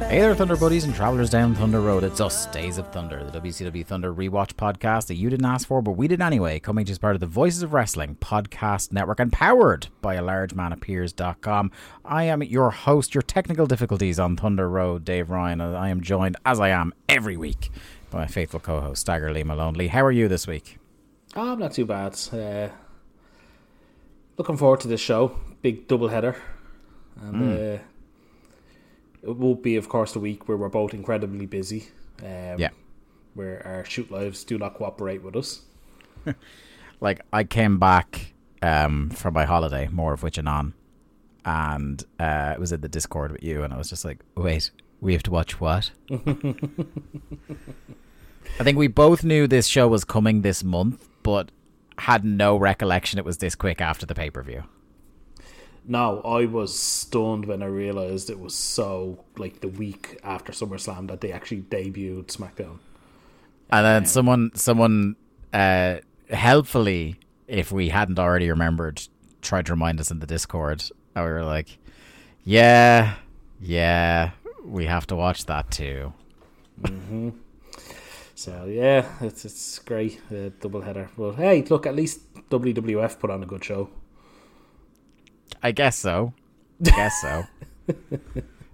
Hey there, Thunder Buddies and Travelers down Thunder Road. It's us, Days of Thunder, the WCW Thunder rewatch podcast that you didn't ask for, but we did anyway, coming to you as part of the Voices of Wrestling Podcast Network and powered by alargemanappears.com. I am your host, your technical difficulties on Thunder Road, Dave Ryan, and I am joined, as I am every week, by my faithful co-host, Stagger Lee Malone. Lee, how are you this week? Oh, I'm not too bad. Looking forward to this show. Big doubleheader. And it will be, of course, the week where we're both incredibly busy. Where our shoot lives do not cooperate with us. Like, I came back from my holiday, more of which anon, and it was in the Discord with you, and I was just like, wait, we have to watch what? I think we both knew this show was coming this month, but had no recollection it was this quick after the pay-per-view. No, I was stunned when I realised it was so, like, the week after SummerSlam that they actually debuted SmackDown. And then someone helpfully, if we hadn't already remembered, tried to remind us in the Discord. And we were like, yeah, we have to watch that too. Mm-hmm. So, yeah, it's great, doubleheader. Well, hey, look, at least WWF put on a good show. I guess so.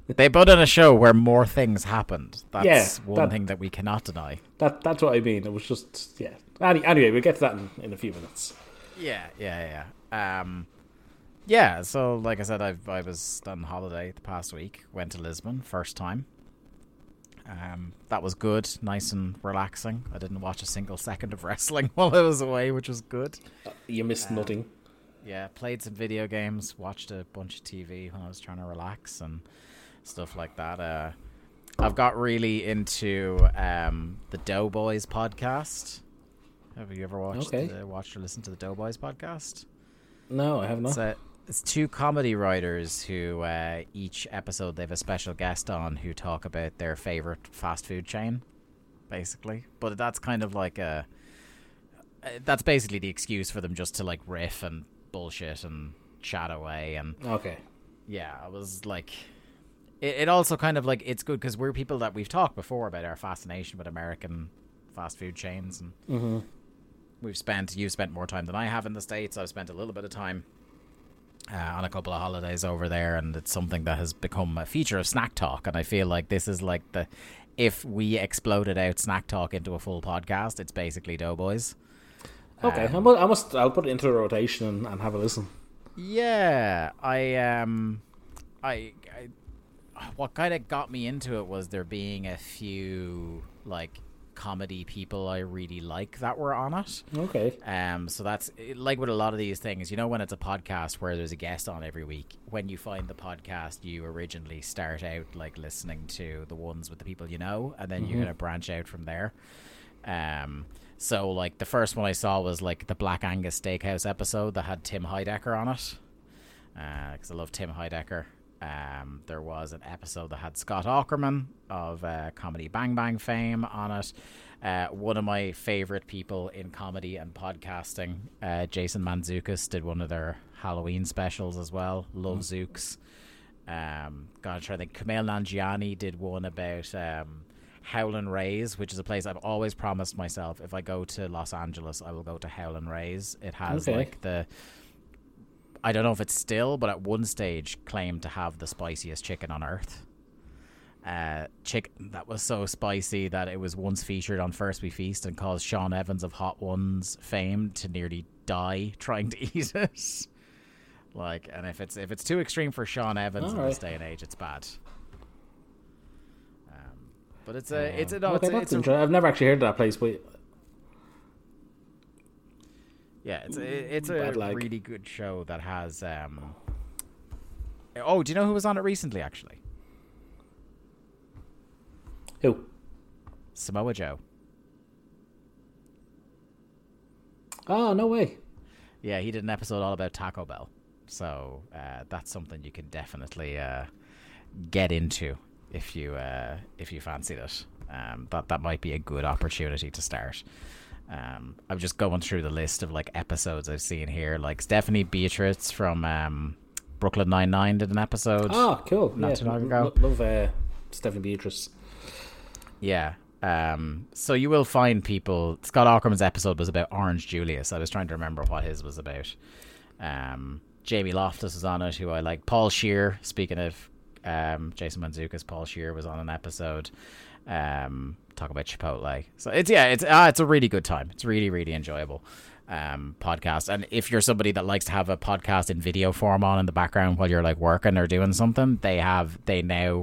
They put on a show where more things happened. That's one thing that we cannot deny. That's what I mean. It was just, yeah. Anyway, we'll get to that in a few minutes. Yeah. Yeah, so like I said, I was on holiday the past week. Went to Lisbon, first time. That was good, nice and relaxing. I didn't watch a single second of wrestling while I was away, which was good. You missed nothing. Yeah, played some video games, watched a bunch of TV when I was trying to relax and stuff like that. I've got really into the Doughboys podcast. Have you ever watched or listened to the Doughboys podcast? No, I have not. It's two comedy writers who each episode they have a special guest on who talk about their favorite fast food chain, basically. But that's kind of like that's basically the excuse for them just to like riff and bullshit and chat away. And okay, yeah, I was like, it also kind of like, it's good because we're people that we've talked before about our fascination with American fast food chains, and mm-hmm. You've spent more time than I have in the States. I've spent a little bit of time on a couple of holidays over there, and it's something that has become a feature of Snack Talk, and I feel like this is like if we exploded out Snack Talk into a full podcast, it's basically Doughboys. Okay, I'll put it into a rotation and have a listen. Yeah, I what kind of got me into it was there being a few like comedy people I really like that were on it. Okay. So that's like with a lot of these things, you know, when it's a podcast where there's a guest on every week, when you find the podcast, you originally start out like listening to the ones with the people you know, and then mm-hmm. you're gonna branch out from there. So like the first one I saw was like the Black Angus Steakhouse episode that had Tim Heidecker on it, because I love Tim Heidecker. There was an episode that had Scott Aukerman of Comedy Bang Bang fame on it. One of my favorite people in comedy and podcasting, Jason Mantzoukas, did one of their Halloween specials as well. Love Zooks. Gotta try to think. Kumail Nanjiani did one about Howlin' Rays, which is a place I've always promised myself if I go to Los Angeles, I will go to Howlin' Rays. It has like the... I don't know if it's still, but at one stage claimed to have the spiciest chicken on earth. Chicken that was so spicy that it was once featured on First We Feast and caused Sean Evans of Hot Ones fame to nearly die trying to eat it. Like, and if it's too extreme for Sean Evans in this day and age, it's bad. But it's a it's a no, okay, it's interesting. I've never actually heard of that place, but. Yeah, it's a really good show that has... Oh, do you know who was on it recently, actually? Who? Samoa Joe. Oh, no way. Yeah, he did an episode all about Taco Bell. So that's something you can definitely get into if you fancied it. That might be a good opportunity to start. I'm just going through the list of like episodes I've seen here. Like Stephanie Beatriz from Brooklyn Nine-Nine did an episode. Oh, cool! Not too long ago. Love Stephanie Beatriz. Yeah. So you will find people. Scott Aukerman's episode was about Orange Julius. I was trying to remember what his was about. Jamie Loftus was on it, who I like. Paul Scheer. Speaking of Jason Mantzoukas, Paul Scheer was on an episode. Talk about Chipotle. So it's a really good time. It's really, really enjoyable podcast. And if you're somebody that likes to have a podcast in video form on in the background while you're like working or doing something, they now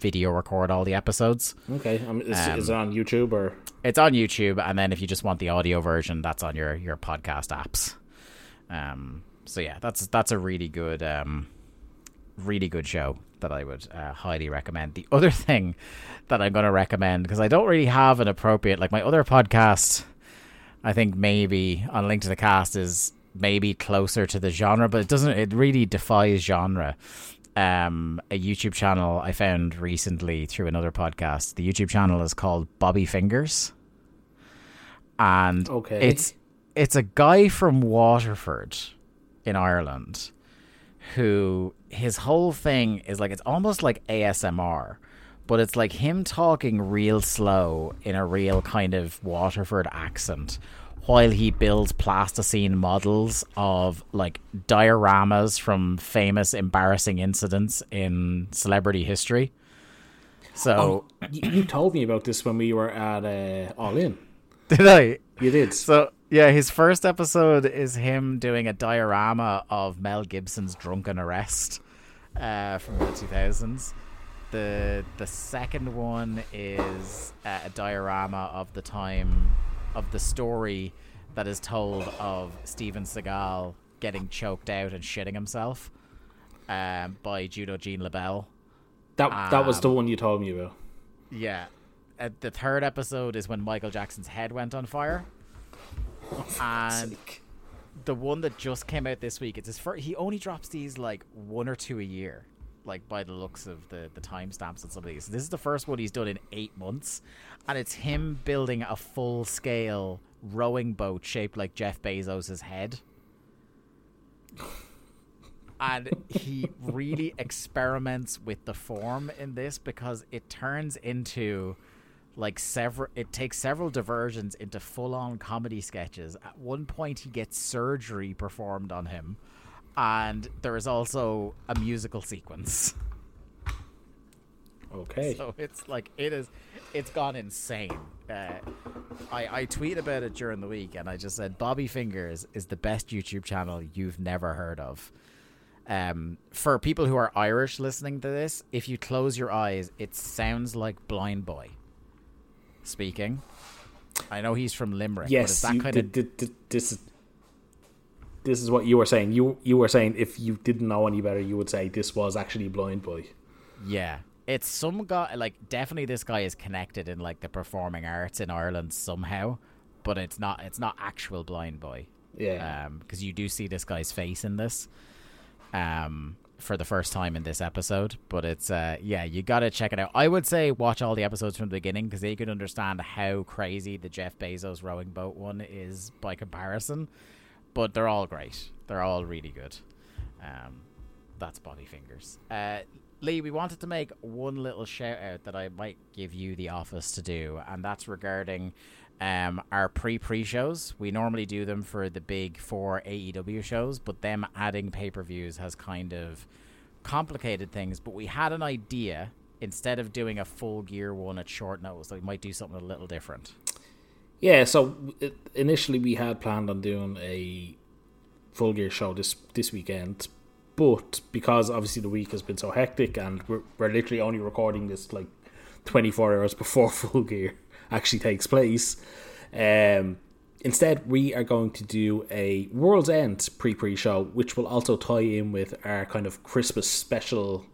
video record all the episodes. Okay. Is it on YouTube or? It's on YouTube, and then if you just want the audio version, that's on your podcast apps. So yeah, that's a really good show that I would highly recommend. The other thing that I'm going to recommend, because I don't really have an appropriate, like my other podcast, I think maybe on Link to the Cast is maybe closer to the genre, but it really defies genre. A YouTube channel I found recently through another podcast. The YouTube channel is called Bobby Fingers. And it's a guy from Waterford in Ireland who his whole thing is like, it's almost like ASMR, but it's like him talking real slow in a real kind of Waterford accent while he builds plasticine models of like dioramas from famous embarrassing incidents in celebrity history. So you told me about this when we were at All In. Did I? You did. So Yeah, his first episode is him doing a diorama of Mel Gibson's drunken arrest from the 2000s. The second one is a diorama of the time of the story that is told of Steven Seagal getting choked out and shitting himself by Judo Jean LaBelle. That was the one you told me about. Yeah. The third episode is when Michael Jackson's head went on fire. And the one that just came out this week, it's his first. He only drops these like one or two a year, like by the looks of the timestamps and some of these. This is the first one he's done in 8 months, and it's him building a full scale rowing boat shaped like Jeff Bezos's head. And he really experiments with the form in this, because it turns into like several, it takes several diversions into full-on comedy sketches. At one point he gets surgery performed on him, and there is also a musical sequence. Okay, so it's like it's gone insane. I tweet about it during the week, and I just said Bobby Fingers is the best YouTube channel you've never heard of. For people who are Irish listening to this, if you close your eyes, it sounds like Blind Boy speaking. I know he's from Limerick. Yes, but this is what you were saying. You were saying if you didn't know any better, you would say this was actually Blind Boy. Yeah, it's some guy, like, definitely this guy is connected in like the performing arts in Ireland somehow, but it's not actual Blind Boy. Yeah, because you do see this guy's face in this for the first time in this episode, but it's you gotta check it out. I would say watch all the episodes from the beginning, because they could understand how crazy the Jeff Bezos rowing boat one is by comparison, but they're all great, they're all really good. That's Bobby Fingers. Lee, we wanted to make one little shout out that I might give you the office to do, and that's regarding our pre shows. We normally do them for the big four AEW shows, but them adding pay-per-views has kind of complicated things. But we had an idea, instead of doing a full gear one at short notice, that we might do something a little different. Yeah, so initially we had planned on doing a full gear show this weekend, but because obviously the week has been so hectic, and we're literally only recording this like 24 hours before full gear actually takes place, instead we are going to do a World's End pre-show, which will also tie in with our kind of Christmas special.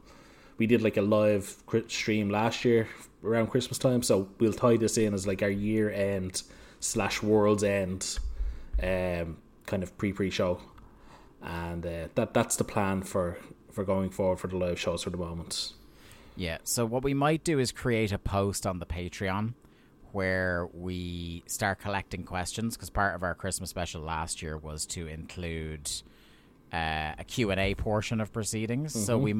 We did like a live stream last year around Christmas time, so we'll tie this in as like our year end / World's End kind of pre-show, and that's the plan for going forward for the live shows for the moment. Yeah, so what we might do is create a post on the Patreon where we start collecting questions, because part of our Christmas special last year was to include a Q&A portion of proceedings. Mm-hmm. So we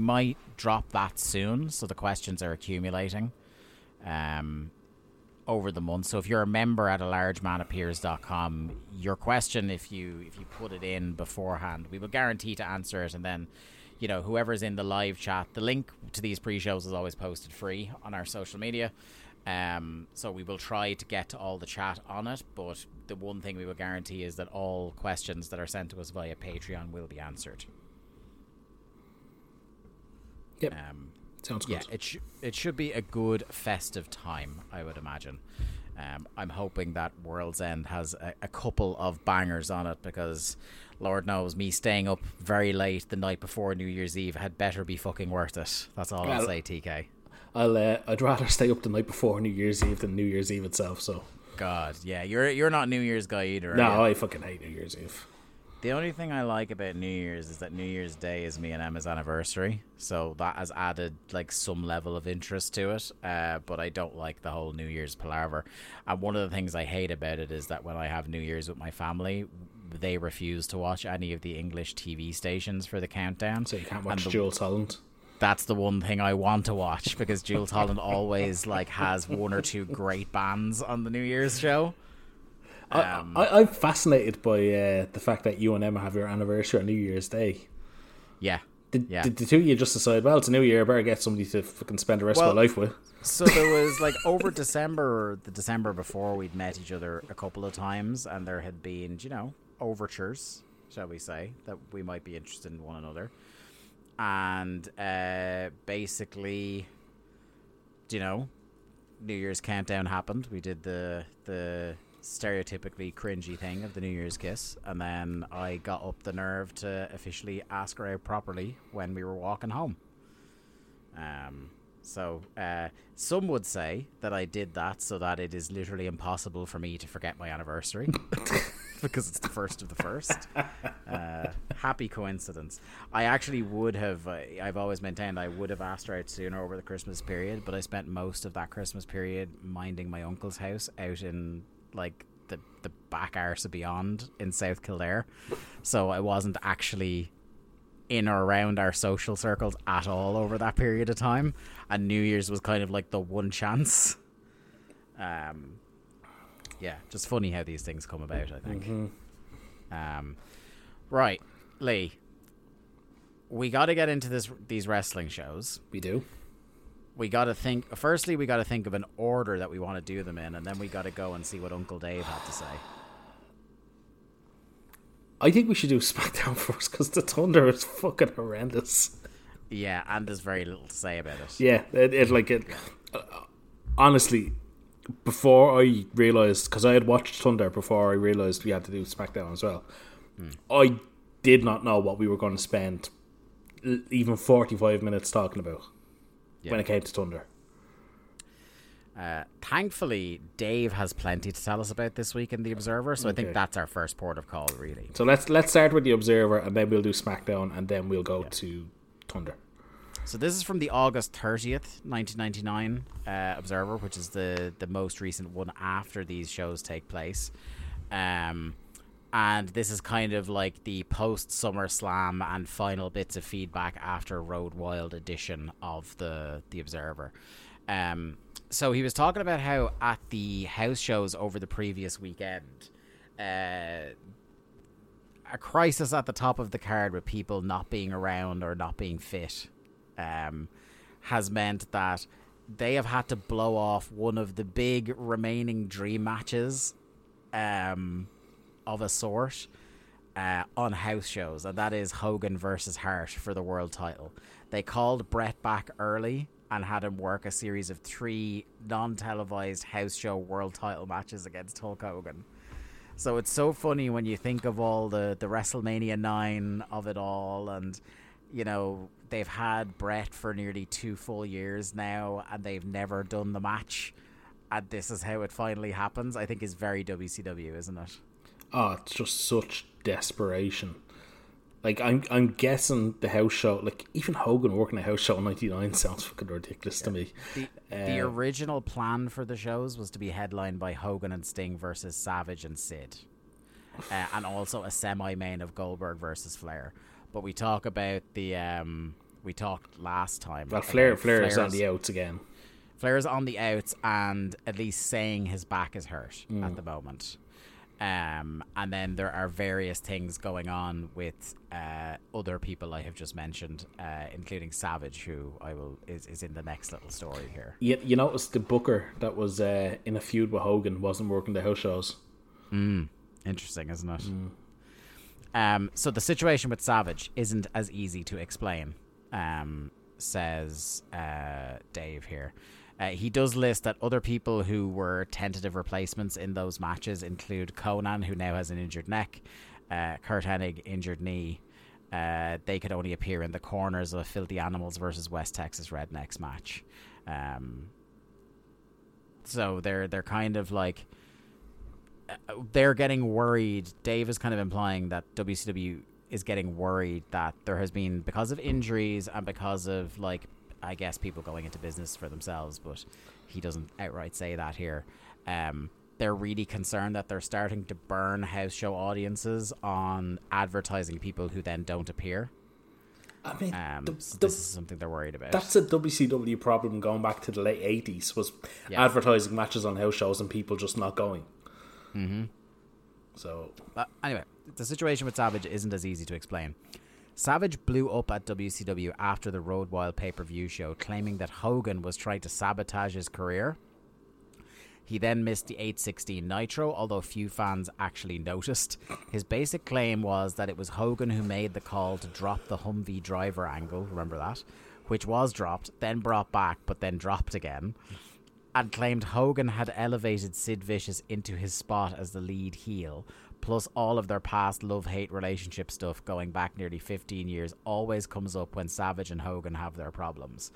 might drop that soon, so the questions are accumulating over the month. So if you're a member at alargemanappears.com, your question, if you put it in beforehand, we will guarantee to answer it, and then whoever's in the live chat, the link to these pre-shows is always posted free on our social media. So we will try to get to all the chat on it, but the one thing we will guarantee is that all questions that are sent to us via Patreon will be answered. Yep. Sounds good. Yeah, it should be a good festive time, I would imagine. I'm hoping that World's End has a couple of bangers on it, because Lord knows me staying up very late the night before New Year's Eve had better be fucking worth it. That's all I'll say, TK. I'd rather stay up the night before New Year's Eve than New Year's Eve itself. So God, yeah, you're not a New Year's guy either. No, I fucking hate New Year's Eve. The only thing I like about New Year's is that New Year's Day is me and Emma's anniversary, so that has added like some level of interest to it. But I don't like the whole New Year's palaver. And one of the things I hate about it is that when I have New Year's with my family, they refuse to watch any of the English TV stations for the countdown. So you can't watch Jules Holland. That's the one thing I want to watch, because Jules Holland always like has one or two great bands on the New Year's show. I'm fascinated by the fact that you and Emma have your anniversary on New Year's Day. Yeah, Did the 2 of you just decide, well, it's a new year, I better get somebody to fucking spend the rest of my life with? So there was like over December, the December before, we'd met each other a couple of times, and there had been, you know, overtures, shall we say, that we might be interested in one another. And basically, you know, New Year's countdown happened. We did the stereotypically cringy thing of the New Year's kiss, and then I got up the nerve to officially ask her out properly when we were walking home. So some would say that I did that so that it is literally impossible for me to forget my anniversary because it's the first of the first. Happy coincidence. I actually would have, I've always maintained I would have asked her out sooner over the Christmas period, but I spent most of that Christmas period minding my uncle's house out in like the back arse of beyond in South Kildare, so I wasn't actually in or around our social circles at all over that period of time, and New Year's was kind of like the one chance. Yeah, just funny how these things come about, I think. Mm-hmm. Right, Lee, we gotta get into these wrestling shows. We do. We got to think, firstly, we got to think of an order that we want to do them in, and then we got to go and see what Uncle Dave had to say. I think we should do SmackDown first, because the Thunder is fucking horrendous. Yeah, and there's very little to say about it. Yeah, honestly, before I realised, because I had watched Thunder before I realised we had to do SmackDown as well, I did not know what we were going to spend even 45 minutes talking about. Yeah. When it came to Thunder. Thankfully, Dave has plenty to tell us about this week in The Observer, so okay. I think that's our first port of call, really. So let's start with The Observer, and then we'll do SmackDown, and then we'll go to Thunder. So this is from the August 30th, 1999 Observer, which is the most recent one after these shows take place. And this is kind of like the post-SummerSlam and final bits of feedback after Road Wild edition of the Observer. So he was talking about how at the house shows over the previous weekend, a crisis at the top of the card with people not being around or not being fit has meant that they have had to blow off one of the big remaining dream matches of a sort on house shows, and that is Hogan versus Hart for the world title. They called Brett back early and had him work a series of 3 non-televised house show world title matches against Hulk Hogan. So it's so funny when you think of all the WrestleMania 9 of it all, and you know, they've had Brett for nearly 2 full years now and they've never done the match, and this is how it finally happens. I think is very WCW, isn't it? Oh, it's just such desperation. Like, I'm guessing the house show, like, even Hogan working a house show in 99 sounds fucking ridiculous to me. The original plan for the shows was to be headlined by Hogan and Sting versus Savage and Sid. And also a semi-main of Goldberg versus Flair. But we talk about we talked last time. Well, Flair is on the outs again. Flair is on the outs, and at least saying his back is hurt at the moment. And then there are various things going on with other people I have just mentioned, including Savage, who is in the next little story here. You notice the booker that was in a feud with Hogan wasn't working the house shows. Interesting, isn't it? So the situation with Savage isn't as easy to explain, says Dave here. He does list that other people who were tentative replacements in those matches include Conan, who now has an injured neck, Kurt Hennig, injured knee. They could only appear in the corners of a Filthy Animals versus West Texas Rednecks match. So they're kind of like... they're getting worried. Dave is kind of implying that WCW is getting worried that there has been, because of injuries and because of, like, I guess people going into business for themselves, but he doesn't outright say that here. They're really concerned that they're starting to burn house show audiences on advertising people who then don't appear. I mean, so this is something they're worried about. That's a WCW problem going back to the late 80s, was advertising matches on house shows and people just not going. Mm-hmm. So, but anyway, the situation with Savage isn't as easy to explain. Savage blew up at WCW after the Road Wild pay-per-view show, claiming that Hogan was trying to sabotage his career. He then missed the 8/16 Nitro, although few fans actually noticed. His basic claim was that it was Hogan who made the call to drop the Humvee driver angle, remember that, which was dropped, then brought back, but then dropped again, and claimed Hogan had elevated Sid Vicious into his spot as the lead heel, plus all of their past love-hate relationship stuff going back nearly 15 years always comes up when Savage and Hogan have their problems.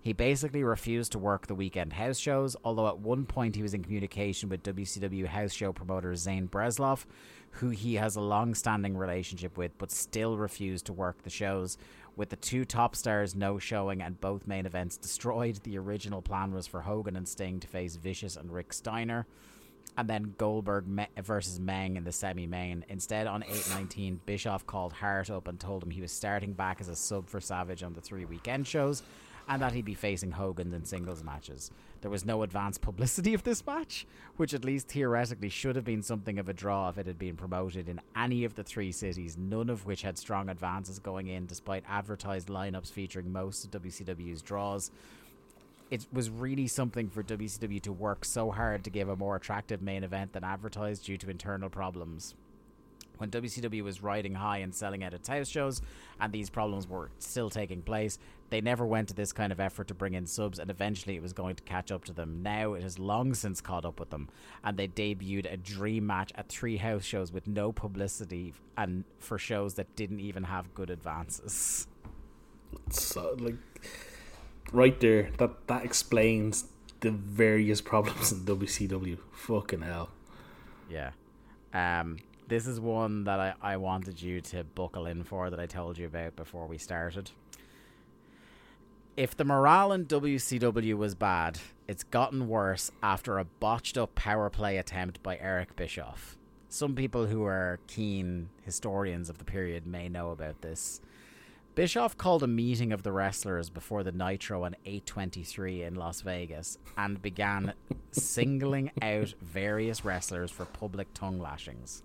He basically refused to work the weekend house shows, although at one point he was in communication with WCW house show promoter Zane Bresloff, who he has a long-standing relationship with, but still refused to work the shows. With the two top stars no showing and both main events destroyed, the original plan was for Hogan and Sting to face Vicious and Rick Steiner, and then Goldberg versus Meng in the semi-main. Instead, on 8/19, Bischoff called Hart up and told him he was starting back as a sub for Savage on the 3 weekend shows, and that he'd be facing Hogan in singles matches. There was no advanced publicity of this match, which at least theoretically should have been something of a draw if it had been promoted in any of the 3 cities, none of which had strong advances going in despite advertised lineups featuring most of WCW's draws. It was really something for WCW to work so hard to give a more attractive main event than advertised due to internal problems. When WCW was riding high and selling out its house shows, and these problems were still taking place, they never went to this kind of effort to bring in subs, and eventually it was going to catch up to them. Now it has long since caught up with them, and they debuted a dream match at 3 house shows with no publicity and for shows that didn't even have good advances. So, like, right there, that explains the various problems in WCW. Fucking hell. Yeah. This is one that I wanted you to buckle in for, that I told you about before we started. If the morale in WCW was bad, it's gotten worse after a botched up power play attempt by Eric Bischoff. Some people who are keen historians of the period may know about this. Bischoff called a meeting of the wrestlers before the Nitro on 8/23 in Las Vegas and began singling out various wrestlers for public tongue lashings.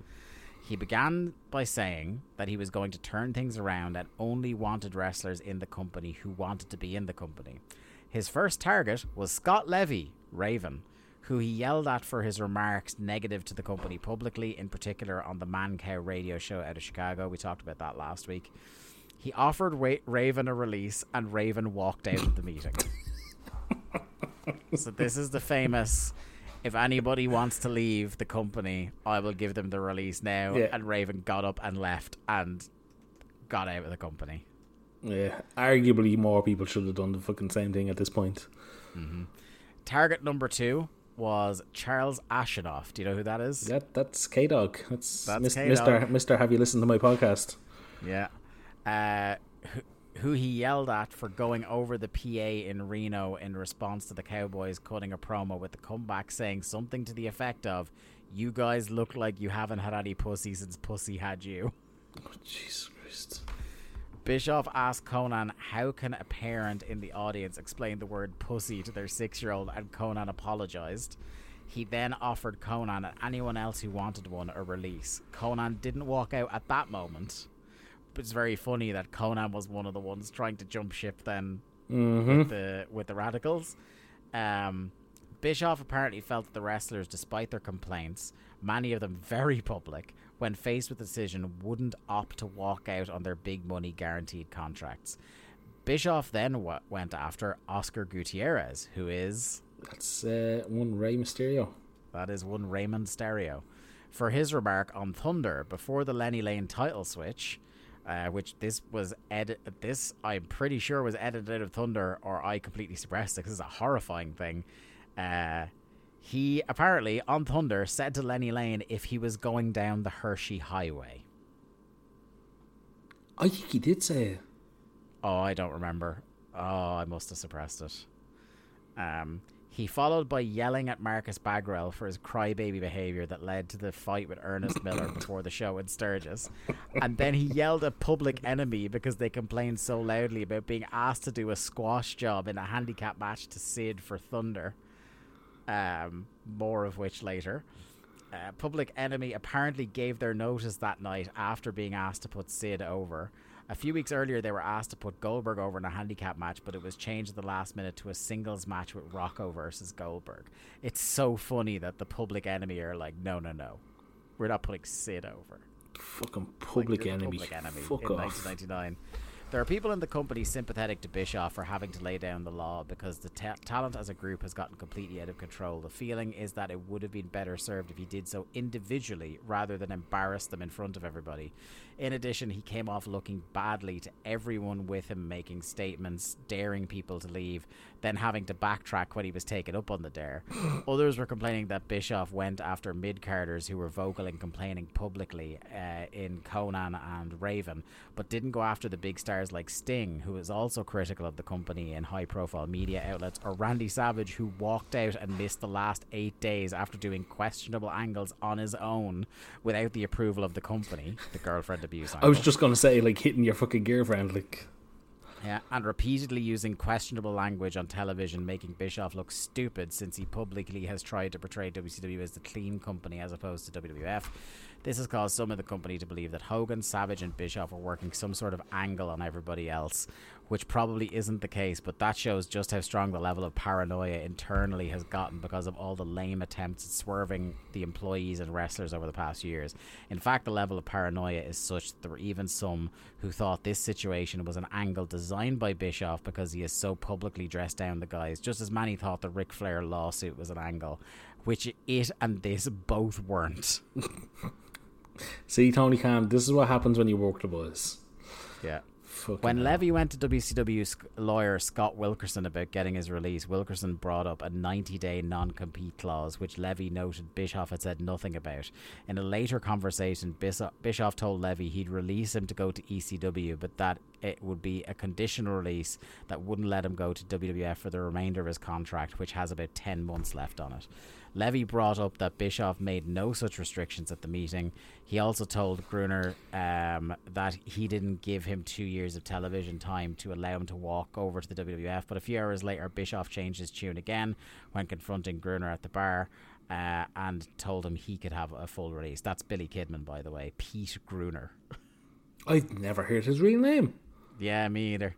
He began by saying that he was going to turn things around and only wanted wrestlers in the company who wanted to be in the company. His first target was Scott Levy, Raven, who he yelled at for his remarks negative to the company publicly, in particular on the Man Cow radio show out of Chicago. We talked about that last week. He offered Raven a release, and Raven walked out of the meeting. So this is the famous... If anybody wants to leave the company, I will give them the release now. Yeah. And Raven got up and left and got out of the company. Yeah, arguably more people should have done the fucking same thing at this point. Mm-hmm. Target number 2 was Charles Ashenoff. Do you know who that is? That's K-Dog. That's K-Dog. Mr. Have you listened to my podcast? Yeah. Who he yelled at for going over the PA in Reno in response to the Cowboys cutting a promo with the comeback, saying something to the effect of, "You guys look like you haven't had any pussy since pussy had you." Oh, Jesus Christ. Bischoff asked Conan, how can a parent in the audience explain the word pussy to their 6-year-old, and Conan apologized. He then offered Conan and anyone else who wanted one a release. Conan didn't walk out at that moment. It's very funny that Conan was one of the ones trying to jump ship then. Mm-hmm. with the radicals. Bischoff apparently felt that the wrestlers, despite their complaints, many of them very public, when faced with decision, wouldn't opt to walk out on their big money guaranteed contracts. Bischoff then went after Oscar Gutierrez, who is... That's one Rey Mysterio. That is one Raymond Stereo. For his remark on Thunder before the Lenny Lane title switch... which this I'm pretty sure was edited out of Thunder, or I completely suppressed it, because it's a horrifying thing. He apparently on Thunder said to Lenny Lane if he was going down the Hershey Highway. I think he did say it. Oh, I don't remember. Oh, I must have suppressed it. He followed by yelling at Marcus Bagwell for his crybaby behavior that led to the fight with Ernest Miller before the show in Sturgis. And then he yelled at Public Enemy because they complained so loudly about being asked to do a squash job in a handicap match to Sid for Thunder. More of which later. Public Enemy apparently gave their notice that night after being asked to put Sid over. A few weeks earlier, they were asked to put Goldberg over in a handicap match, but it was changed at the last minute to a singles match with Rocco versus Goldberg. It's so funny that the Public Enemy are like, no. We're not putting Sid over. Fucking Public Enemy. Public Enemy fuck in off. 1999. There are people in the company sympathetic to Bischoff for having to lay down the law because the talent as a group has gotten completely out of control. The feeling is that it would have been better served if he did so individually rather than embarrass them in front of everybody. In addition, he came off looking badly to everyone with him, making statements, daring people to leave, then having to backtrack when he was taken up on the dare. Others were complaining that Bischoff went after mid-carders who were vocal and complaining publicly in Conan and Raven, but didn't go after the big stars like Sting, who is also critical of the company in high-profile media outlets, or Randy Savage, who walked out and missed the last 8 days after doing questionable angles on his own without the approval of the company, the girlfriend abuse angle. I was just going to say, like, hitting your fucking girlfriend, like... Yeah, and repeatedly using questionable language on television, making Bischoff look stupid since he publicly has tried to portray WCW as the clean company as opposed to WWF. This has caused some of the company to believe that Hogan, Savage, and Bischoff were working some sort of angle on everybody else, which probably isn't the case, but that shows just how strong the level of paranoia internally has gotten because of all the lame attempts at swerving the employees and wrestlers over the past years. In fact, the level of paranoia is such that there were even some who thought this situation was an angle designed by Bischoff because he has so publicly dressed down the guys, just as many thought the Ric Flair lawsuit was an angle, which it and this both weren't. See, Tony Khan, this is what happens when you work the boys. Yeah. Fucking when hell. Levy went to WCW's lawyer Scott Wilkerson about getting his release, Wilkerson brought up a 90-day non-compete clause, which Levy noted Bischoff had said nothing about. In a later conversation, Bischoff told Levy he'd release him to go to ECW, but that it would be a conditional release that wouldn't let him go to WWF for the remainder of his contract, which has about 10 months left on it. Levy brought up that Bischoff made no such restrictions at the meeting. He also told Gruner that he didn't give him 2 years of television time to allow him to walk over to the WWF. But a few hours later, Bischoff changed his tune again when confronting Gruner at the bar and told him he could have a full release. That's Billy Kidman, by the way. Pete Gruner. I've never heard his real name. Yeah, me either.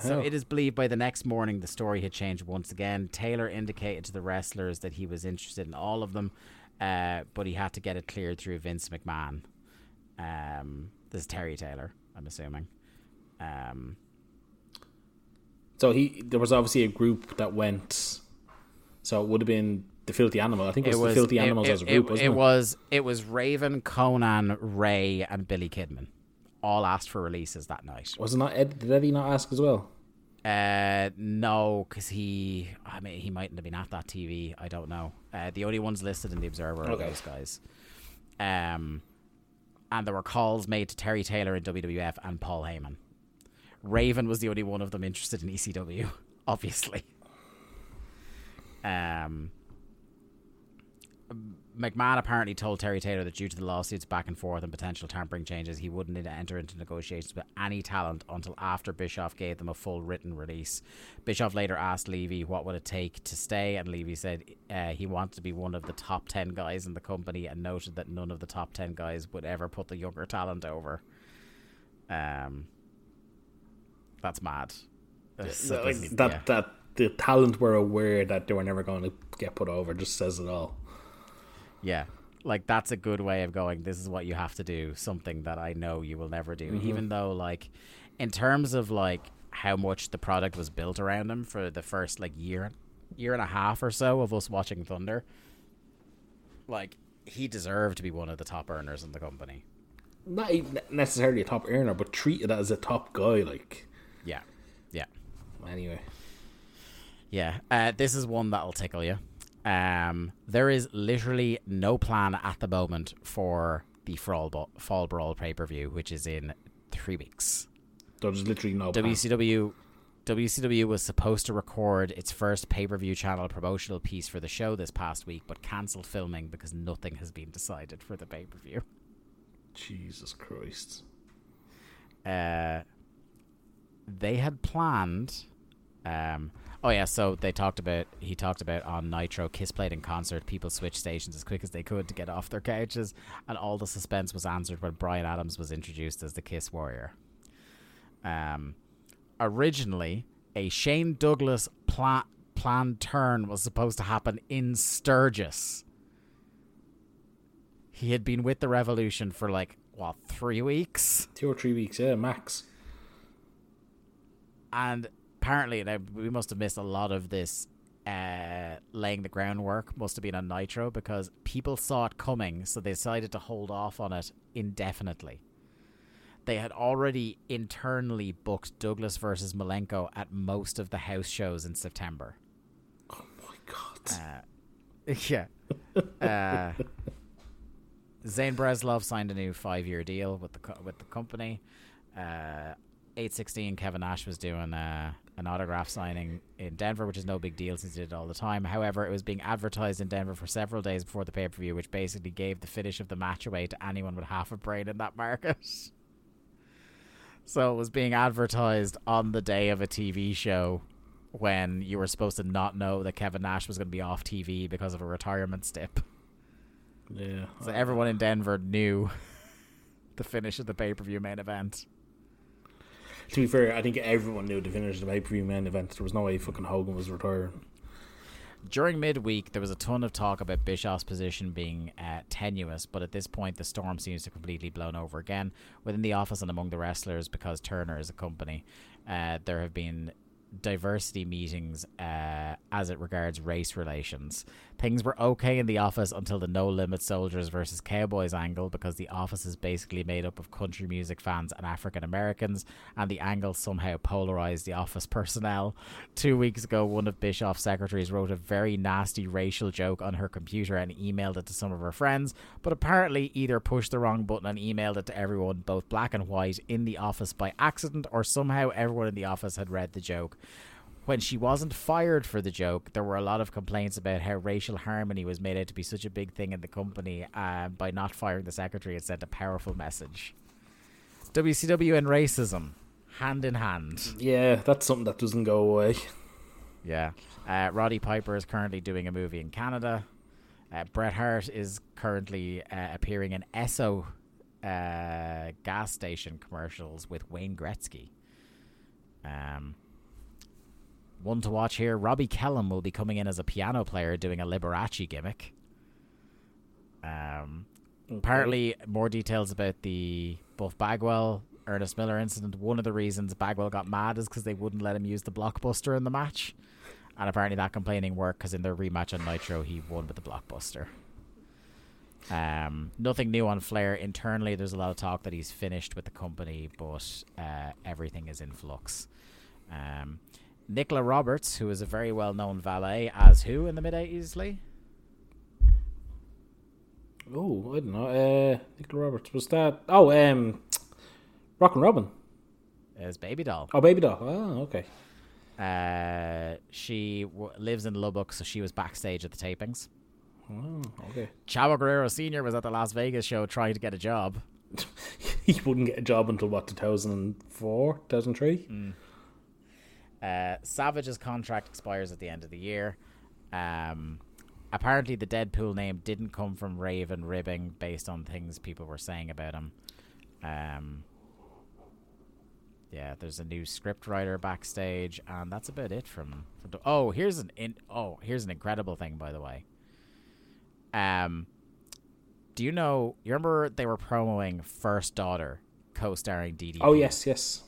So it is believed by the next morning the story had changed once again. Taylor indicated to the wrestlers that he was interested in all of them, but he had to get it cleared through Vince McMahon. This is Terry Taylor, I'm assuming. So there was obviously a group that went. So it would have been the Filthy Animal. I think it was the Filthy Animals as a group, wasn't it? It was Raven, Conan, Ray, and Billy Kidman. All asked for releases that night. Did Eddie not ask as well? No, because he mightn't have been at that TV. I don't know. The only ones listed in the Observer are those guys. And there were calls made to Terry Taylor in WWF and Paul Heyman. Raven was the only one of them interested in ECW, obviously. McMahon apparently told Terry Taylor that due to the lawsuits back and forth and potential tampering changes, he wouldn't enter into negotiations with any talent until after Bischoff gave them a full written release. Bischoff later asked Levy what would it take to stay, and Levy said he wanted to be one of the top 10 guys in the company and noted that none of the top 10 guys would ever put the younger talent over. That's mad. That the talent were aware that they were never going to get put over just says it all. Yeah, like that's a good way of going, this is what you have to do, something that I know you will never do. Mm-hmm. Even though, like, in terms of, like, how much the product was built around him for the first, like, year and a half or so of us watching Thunder, like, he deserved to be one of the top earners in the company. Not even necessarily a top earner, but treated as a top guy, like. Yeah. Anyway. Yeah, this is one that'll tickle you. There is literally no plan at the moment for the Fall Brawl pay-per-view, which is in 3 weeks. There's literally no plan. WCW was supposed to record its first pay-per-view channel promotional piece for the show this past week, but cancelled filming because nothing has been decided for the pay-per-view. Jesus Christ. They had planned... Oh yeah, so he talked about on Nitro, Kiss played in concert, people switched stations as quick as they could to get off their couches, and all the suspense was answered when Bryan Adams was introduced as the Kiss Warrior. Originally, a Shane Douglas planned turn was supposed to happen in Sturgis. He had been with the Revolution for 3 weeks? 2 or 3 weeks, yeah, max. And apparently, we must have missed a lot of this laying the groundwork, must have been on Nitro, because people saw it coming, so they decided to hold off on it indefinitely. They had already internally booked Douglas versus Malenko at most of the house shows in September. Oh my god. Yeah. Zane Breslov signed a new 5-year deal with the company. 816, Kevin Nash was doing an autograph signing in Denver, which is no big deal since he did it all the time. However, it was being advertised in Denver for several days before the pay-per-view, which basically gave the finish of the match away to anyone with half a brain in that market. So it was being advertised on the day of a TV show when you were supposed to not know that Kevin Nash was going to be off TV because of a retirement stip. Yeah. So everyone in Denver knew the finish of the pay-per-view main event. To be fair, I think everyone knew the finish of the pay-per-view main event. There was no way fucking Hogan was retiring. During midweek, there was a ton of talk about Bischoff's position being tenuous, but at this point, the storm seems to have completely blown over again within the office and among the wrestlers, because Turner is a company. There have been diversity meetings as it regards race relations. Things were okay in the office until the No Limit Soldiers versus Cowboys angle, because the office is basically made up of country music fans and African Americans, and the angle somehow polarized the office personnel. 2 weeks ago, one of Bischoff's secretaries wrote a very nasty racial joke on her computer and emailed it to some of her friends, but apparently either pushed the wrong button and emailed it to everyone, both black and white, in the office by accident, or somehow everyone in the office had read the joke. When she wasn't fired for the joke, there were a lot of complaints about how racial harmony was made out to be such a big thing in the company. By not firing the secretary, it sent a powerful message. WCW and racism, hand in hand. Yeah, that's something that doesn't go away. Yeah. Roddy Piper is currently doing a movie in Canada. Bret Hart is currently appearing in Esso gas station commercials with Wayne Gretzky. One to watch here, Robbie Kellum will be coming in as a piano player doing a Liberace gimmick. Apparently, more details about the Buff Bagwell, Ernest Miller incident. One of the reasons Bagwell got mad is because they wouldn't let him use the blockbuster in the match. And apparently that complaining worked, because in their rematch on Nitro, he won with the blockbuster. Nothing new on Flair. Internally, there's a lot of talk that he's finished with the company, but everything is in flux. Nicola Roberts, who is a very well-known valet, as who in the mid-80s, Lee? Oh, I don't know. Nicola Roberts, was that... Oh, Rockin' Robin. As Baby Doll. Oh, Baby Doll. Oh, okay. She lives in Lubbock, so she was backstage at the tapings. Oh, okay. Chavo Guerrero Sr. was at the Las Vegas show trying to get a job. He wouldn't get a job until, 2004, 2003? Savage's contract expires at the end of the year. Apparently the Deadpool name didn't come from Raven ribbing based on things people were saying about him. Yeah, there's a new script writer backstage, and that's about it from here's an incredible thing, by the way. Do you remember they were promoting First Daughter co-starring DDP? Oh, yes.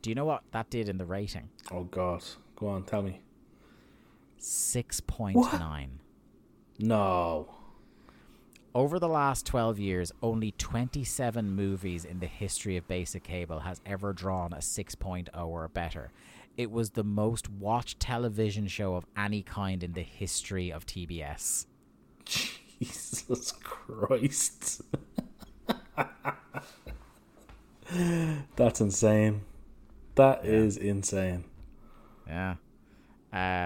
Do you know what that did in the rating? Oh, God. Go on, tell me. 6.9. No. Over the last 12 years, only 27 movies in the history of basic cable has ever drawn a 6.0 or better. It was the most watched television show of any kind in the history of TBS. Jesus Christ. That's insane. That is insane. Yeah.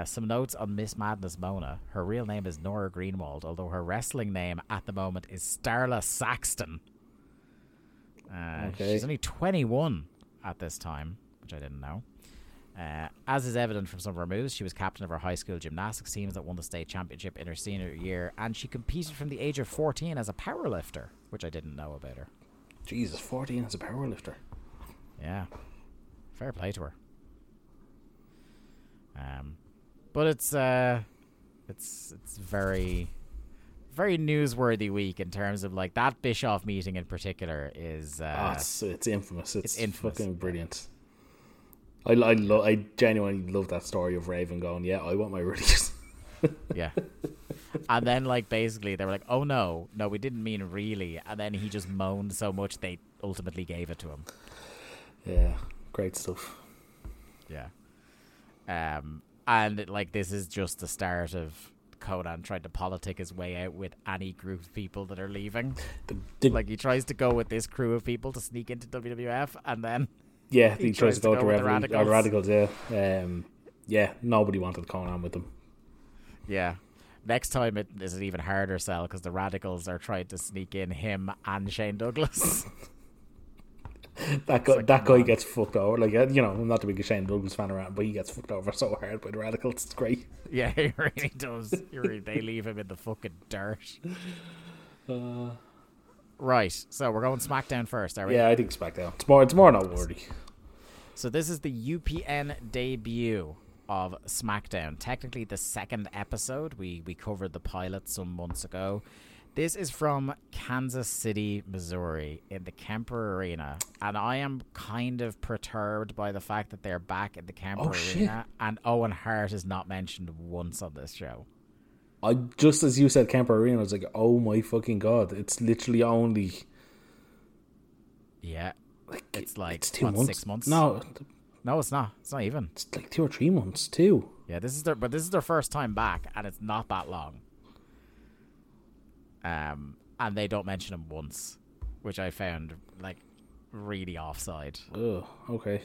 Some notes on Miss Madness Mona. Her real name is Nora Greenwald, although her wrestling name at the moment is Starla Saxton. She's only 21 at this time, which I didn't know. As is evident from some of her moves, she was captain of her high school gymnastics teams that won the state championship in her senior year, and she competed from the age of 14 as a powerlifter, which I didn't know about her. Jesus, 14 as a powerlifter. Yeah. Fair play to her. But it's very, very newsworthy week in terms of like that Bischoff meeting in particular is. It's infamous. It's infamous. Fucking brilliant. I genuinely love that story of Raven going, yeah, I want my release. Yeah. And then, like, basically they were like, oh, no, we didn't mean really. And then he just moaned so much they ultimately gave it to him. Yeah, great stuff. Yeah. And, like, this is just the start of Conan trying to politic his way out with any group of people that are leaving. Like, he tries to go with this crew of people to sneak into WWF, and then... Yeah, he tries to go to the radicals. Yeah, nobody wanted Conan with them. Yeah, next time it is an even harder sell because the radicals are trying to sneak in him and Shane Douglas. that guy gets fucked over. Like, you know, I'm not the biggest Shane Douglas fan around, but he gets fucked over so hard by the radicals. It's great. Yeah, he really does. They leave him in the fucking dirt. Right, so we're going SmackDown first, are we? Yeah, I think SmackDown. It's more noteworthy. So this is the UPN debut of SmackDown. Technically the second episode. We covered the pilot some months ago. This is from Kansas City, Missouri, in the Kemper Arena. And I am kind of perturbed by the fact that they're back in the Kemper Arena. Shit. And Owen Hart is not mentioned once on this show. I just as you said Kemper Arena, I was like, oh my fucking god, it's literally only it's 2 months. 6 months. No, it's not even. It's like 2 or 3 months too. Yeah, this is their first time back and it's not that long. And they don't mention him once, which I found like really offside. Oh, okay.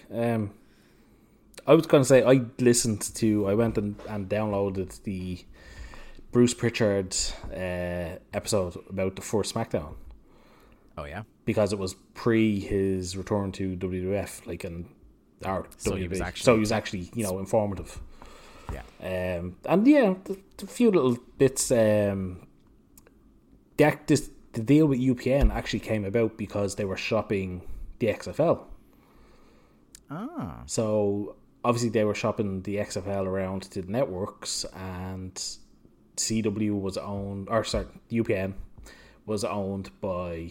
I was gonna say I went and downloaded the Bruce Pritchard episode about the first SmackDown. Oh yeah, because it was pre his return to WWF, like in our WB. So he was actually, you know, informative. Yeah, and yeah, a few little bits. The deal with UPN actually came about because they were shopping the XFL. Ah, so obviously they were shopping the XFL around to the networks and. UPN was owned by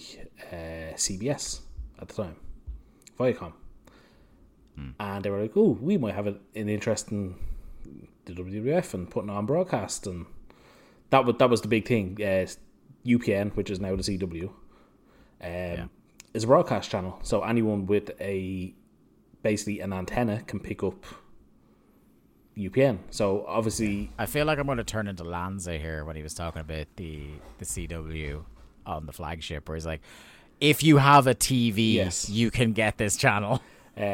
CBS at the time, Viacom. And they were like, oh, we might have an interest in the WWF and putting on broadcast, and that was the big thing. UPN, which is now the CW, is a broadcast channel, so anyone with basically an antenna can pick up UPN. So obviously I feel like I'm going to turn into Lanza here when he was talking about the CW on the flagship, where he's like, if you have a TV, you can get this channel. But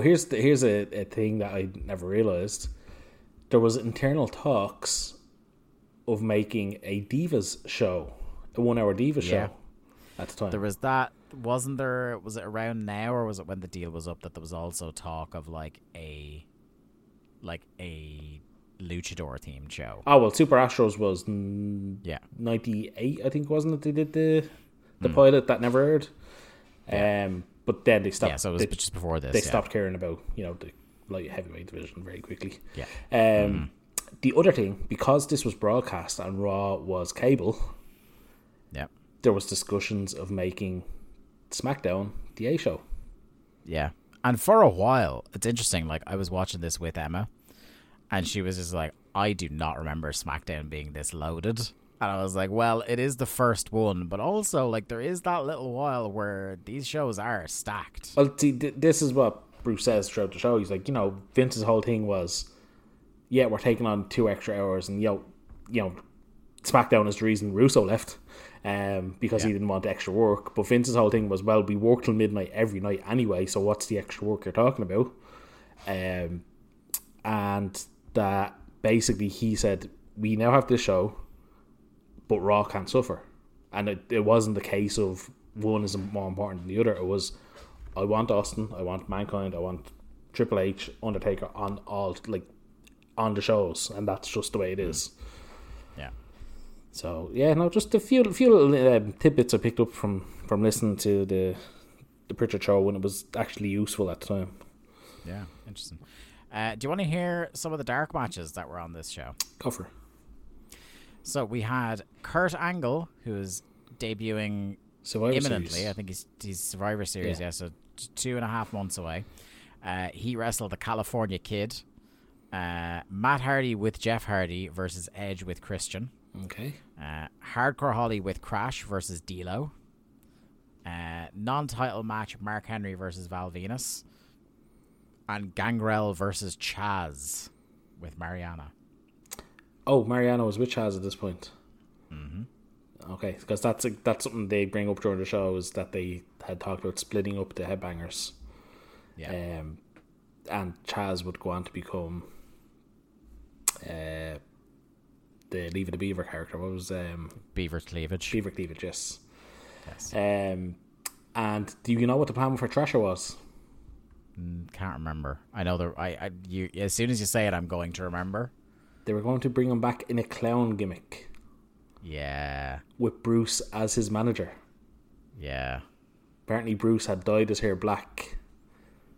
here's a thing that I never realised. There was internal talks of making a Divas show, a 1 hour Divas show at the time. There was that. Wasn't there? Was it around now, or was it when the deal was up that there was also talk of like a luchador themed show? Oh well, Super Astros was 98, I think, wasn't it? They did the pilot that never aired, but then they stopped. Yeah, so it was just before this. They stopped caring about, you know, the light heavyweight division very quickly. Yeah. The other thing, because this was broadcast and Raw was cable. Yeah. There was discussions of making SmackDown the A show. Yeah. And for a while, it's interesting, like I was watching this with Emma and she was just like, I do not remember SmackDown being this loaded. And I was like, well, it is the first one, but also like there is that little while where these shows are stacked. Well, see, this is what Bruce says throughout the show. He's like, you know, Vince's whole thing was, yeah, we're taking on 2 extra hours and you know SmackDown is the reason Russo left. Because he didn't want extra work. But Vince's whole thing was, well, we work till midnight every night anyway, so what's the extra work you're talking about? And that basically he said, we now have this show, but Raw can't suffer. And it wasn't the case of one is more important than the other. It was, I want Austin, I want Mankind, I want Triple H, Undertaker on all, like, on the shows, and that's just the way it is. Yeah. So yeah, no, just a few little tidbits I picked up from listening to the Pritchard show when it was actually useful at the time. Yeah, interesting. Do you want to hear some of the dark matches that were on this show? Go for it. So we had Kurt Angle, who is debuting Survivor imminently. Series. I think he's Survivor Series, yeah, so 2.5 months away. He wrestled the California Kid. Matt Hardy with Jeff Hardy versus Edge with Christian. Okay. Hardcore Holly with Crash versus D-Lo. Non-title match, Mark Henry versus Val Venis. And Gangrel versus Chaz with Mariana. Oh, Mariana was with Chaz at this point. Mm-hmm. Okay, because that's something they bring up during the show, is that they had talked about splitting up the Headbangers. Yeah. And Chaz would go on to become the Leave It to Beaver character. What was Beaver's Cleavage? Beaver Cleavage, yes. And do you know what the plan for Thrasher was? Can't remember. I know that I as soon as you say it, I'm going to remember. They were going to bring him back in a clown gimmick. Yeah. With Bruce as his manager. Yeah. Apparently Bruce had dyed his hair black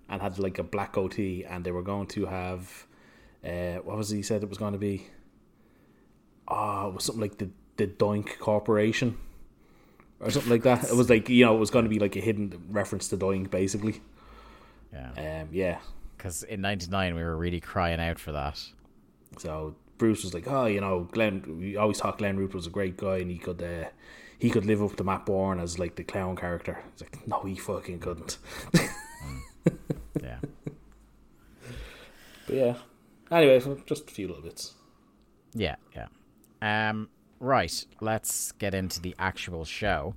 and had like a black OT, and they were going to have what was it he said it was going to be? Oh, it was something like the Doink Corporation or something like that. It was like, you know, it was going to be like a hidden reference to Doink, basically. Yeah. Yeah. Because in '99 we were really crying out for that. So Bruce was like, oh, you know, Glenn, we always thought Glenn Root was a great guy and he could live up to Matt Bourne as like the clown character. It's like, no, he fucking couldn't. Yeah. But yeah. Anyway, just a few little bits. Yeah. Right, let's get into the actual show.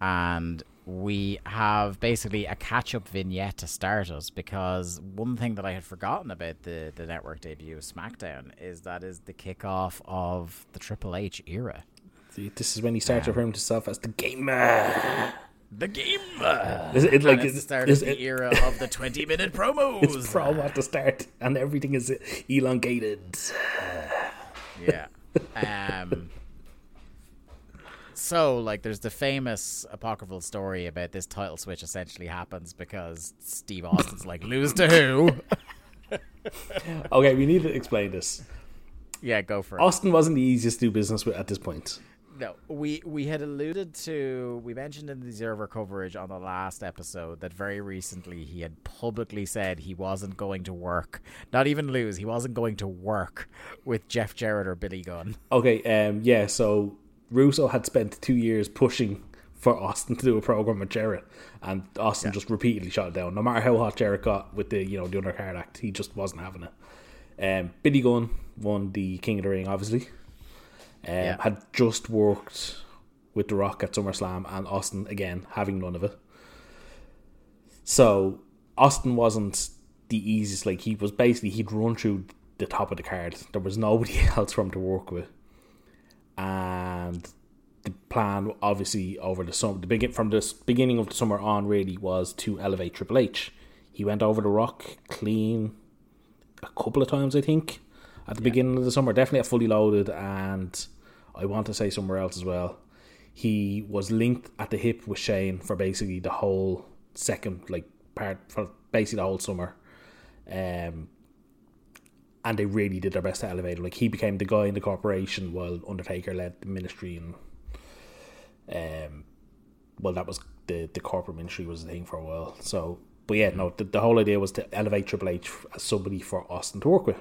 And we have basically a catch-up vignette to start us, because one thing that I had forgotten about the network debut of SmackDown is that is the kickoff of the Triple H era. See, this is when he starts referring to himself as the Gamer. The Gamer. Is it like the start of the era of the 20-minute promos? It's promo at the start, and everything is elongated. Yeah. So, like, there's the famous apocryphal story about this title switch essentially happens because Steve Austin's like, lose to who? Okay, we need to explain this. Yeah, go for it. Austin wasn't the easiest to do business with at this point. No, we had alluded to, we mentioned in the Observer coverage on the last episode that very recently he had publicly said he wasn't going to work, not even lose, he wasn't going to work with Jeff Jarrett or Billy Gunn. Okay, yeah, so Russo had spent 2 years pushing for Austin to do a program with Jarrett, and Austin just repeatedly shot it down. No matter how hot Jarrett got with the, you know, the undercard act, he just wasn't having it. Billy Gunn won the King of the Ring, obviously. Had just worked with The Rock at SummerSlam, and Austin, again, having none of it. So Austin wasn't the easiest. Like, he was basically, he'd run through the top of the card. There was nobody else for him to work with. And the plan, obviously, over the summer, from the beginning of the summer on, really, was to elevate Triple H. He went over The Rock clean a couple of times, I think, at the beginning of the summer. Definitely at Fully Loaded, and I want to say somewhere else as well. He was linked at the hip with Shane for basically the whole second, like, part, for basically the whole summer. And they really did their best to elevate him. Like, he became the guy in the corporation while Undertaker led the ministry, and well, that was the corporate ministry was the thing for a while. So, but yeah, no, the whole idea was to elevate Triple H as somebody for Austin to work with.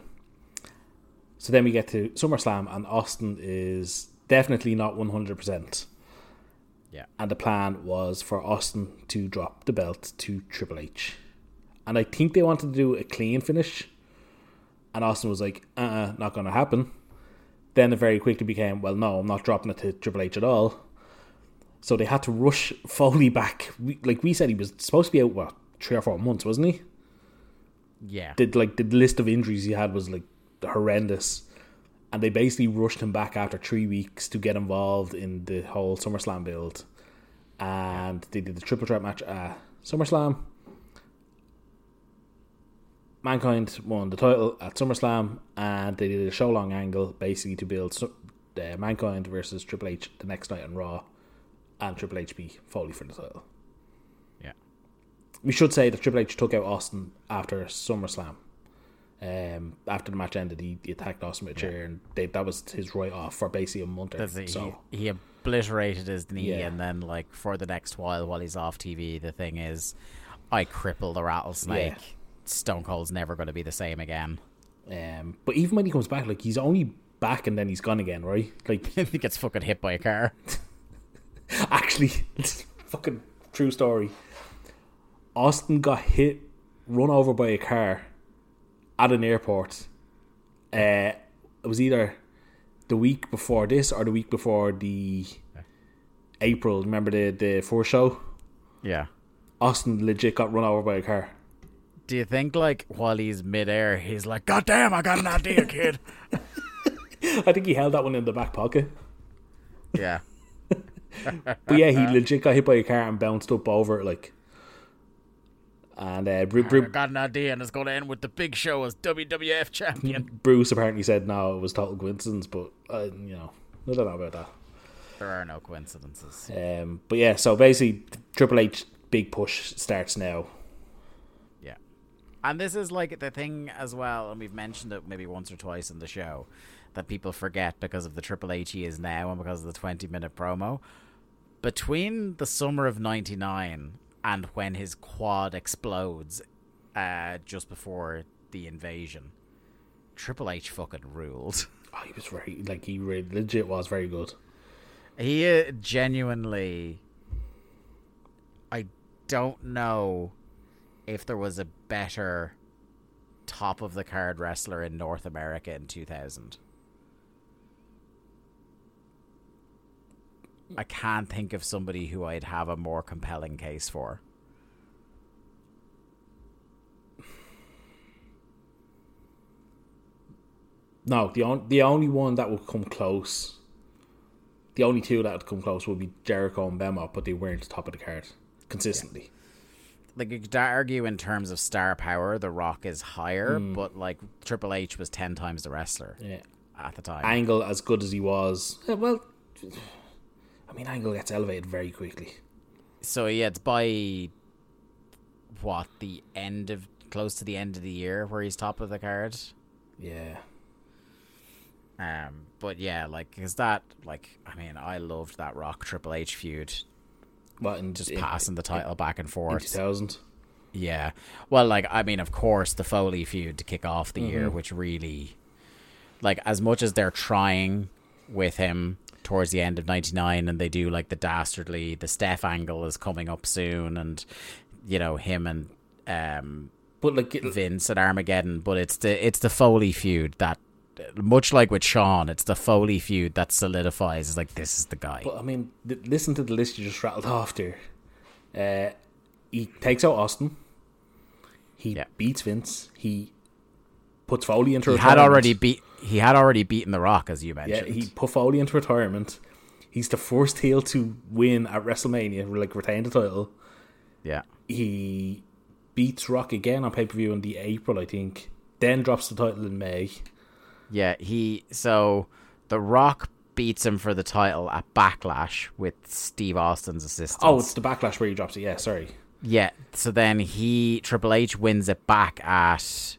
So then we get to SummerSlam, and Austin is definitely not 100%. Yeah. And the plan was for Austin to drop the belt to Triple H, and I think they wanted to do a clean finish. And Austin was like, not going to happen. Then it very quickly became, well, no, I'm not dropping it to Triple H at all. So they had to rush Foley back. Like we said, he was supposed to be out, what, 3 or 4 months, wasn't he? Yeah. The list of injuries he had was, like, horrendous. And they basically rushed him back after 3 weeks to get involved in the whole SummerSlam build. And they did the triple threat match at SummerSlam. Mankind won the title at SummerSlam, and they did a show-long angle basically to build Mankind versus Triple H the next night on Raw, and Triple H beat Foley for the title. Yeah. We should say that Triple H took out Austin after SummerSlam. After the match ended, he attacked Austin with a chair, and that was his write-off for basically a month or so. He obliterated his knee, and then like for the next while he's off TV, the thing is, I crippled the rattlesnake. Yeah. Stone Cold's never going to be the same again. But even when he comes back, like, he's only back and then he's gone again, right? Like, he gets fucking hit by a car. Actually, it's fucking true story. Austin got hit, run over by a car at an airport. It was either the week before this or the week before the April. Remember the first show? Yeah. Austin legit got run over by a car. Do you think, like, while he's midair, he's like, "God damn, I got an idea, kid." I think he held that one in the back pocket. Yeah. But yeah, he legit got hit by a car and bounced up over, like. And I got an idea, and it's going to end with the Big Show as WWF champion. Bruce apparently said no, it was total coincidence, but you know, I don't know about that. There are no coincidences. But yeah, so basically, Triple H big push starts now. Yeah, and this is like the thing as well, and we've mentioned it maybe once or twice in the show, that people forget because of the Triple H he is now and because of the 20-minute promo. Between the summer of 99 and when his quad explodes just before the invasion, Triple H fucking ruled. Oh, he was very, like, he legit was very good. He genuinely, I don't know if there was a better top-of-the-card wrestler in North America in 2000. I can't think of somebody who I'd have a more compelling case for. No, the only one that would come close, the only two that would come close would be Jericho and Benoit, but they weren't top of the card consistently. Yeah. Like, you could argue in terms of star power, The Rock is higher, but like Triple H was 10 times the wrestler at the time. Angle, as good as he was, well, I mean, Angle gets elevated very quickly. So, yeah, it's by, what, the end of, close to the end of the year where he's top of the card? Yeah. But, yeah, like, is that, like, I mean, I loved that Rock Triple H feud. What, and just passing the title back and forth. 2000? Yeah. Well, like, I mean, of course, the Foley feud to kick off the year, which really, like, as much as they're trying with him towards the end of 99, and they do like the dastardly, the Steph angle is coming up soon, and you know him and but like Vince at Armageddon, but it's the Foley feud that, much like with Sean, it's the Foley feud that solidifies, like, this is the guy. But I mean, listen to the list you just rattled off there. He takes out Austin. He beats Vince. He puts Foley into retirement. He had already beaten The Rock, as you mentioned. Yeah, he put Foley into retirement. He's the first heel to win at WrestleMania, like retain the title. Yeah. He beats Rock again on pay-per-view in the April, I think. Then drops the title in May. Yeah, so The Rock beats him for the title at Backlash with Steve Austin's assistance. Oh, it's the Backlash where he drops it. Yeah, sorry. Yeah. So then Triple H wins it back at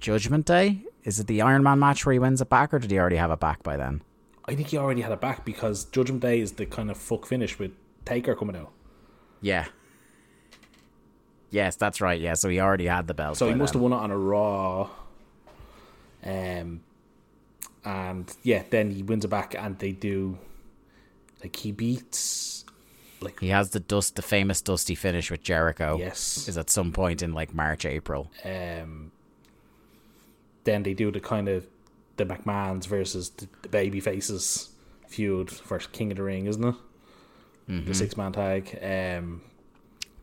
Judgment Day? Is it the Iron Man match where he wins it back, or did he already have it back by then? I think he already had it back, because Judgment Day is the kind of fuck finish with Taker coming out. Yeah. Yes, that's right. Yeah, so he already had the belt. So he must have won it on a Raw. And yeah, then he wins it back, and they do, like, he beats, like, he has the famous dusty finish with Jericho. Yes, is at some point in like March, April. Then they do the kind of the McMahons versus the baby faces feud for King of the Ring, isn't it? Mm-hmm. The 6-man tag.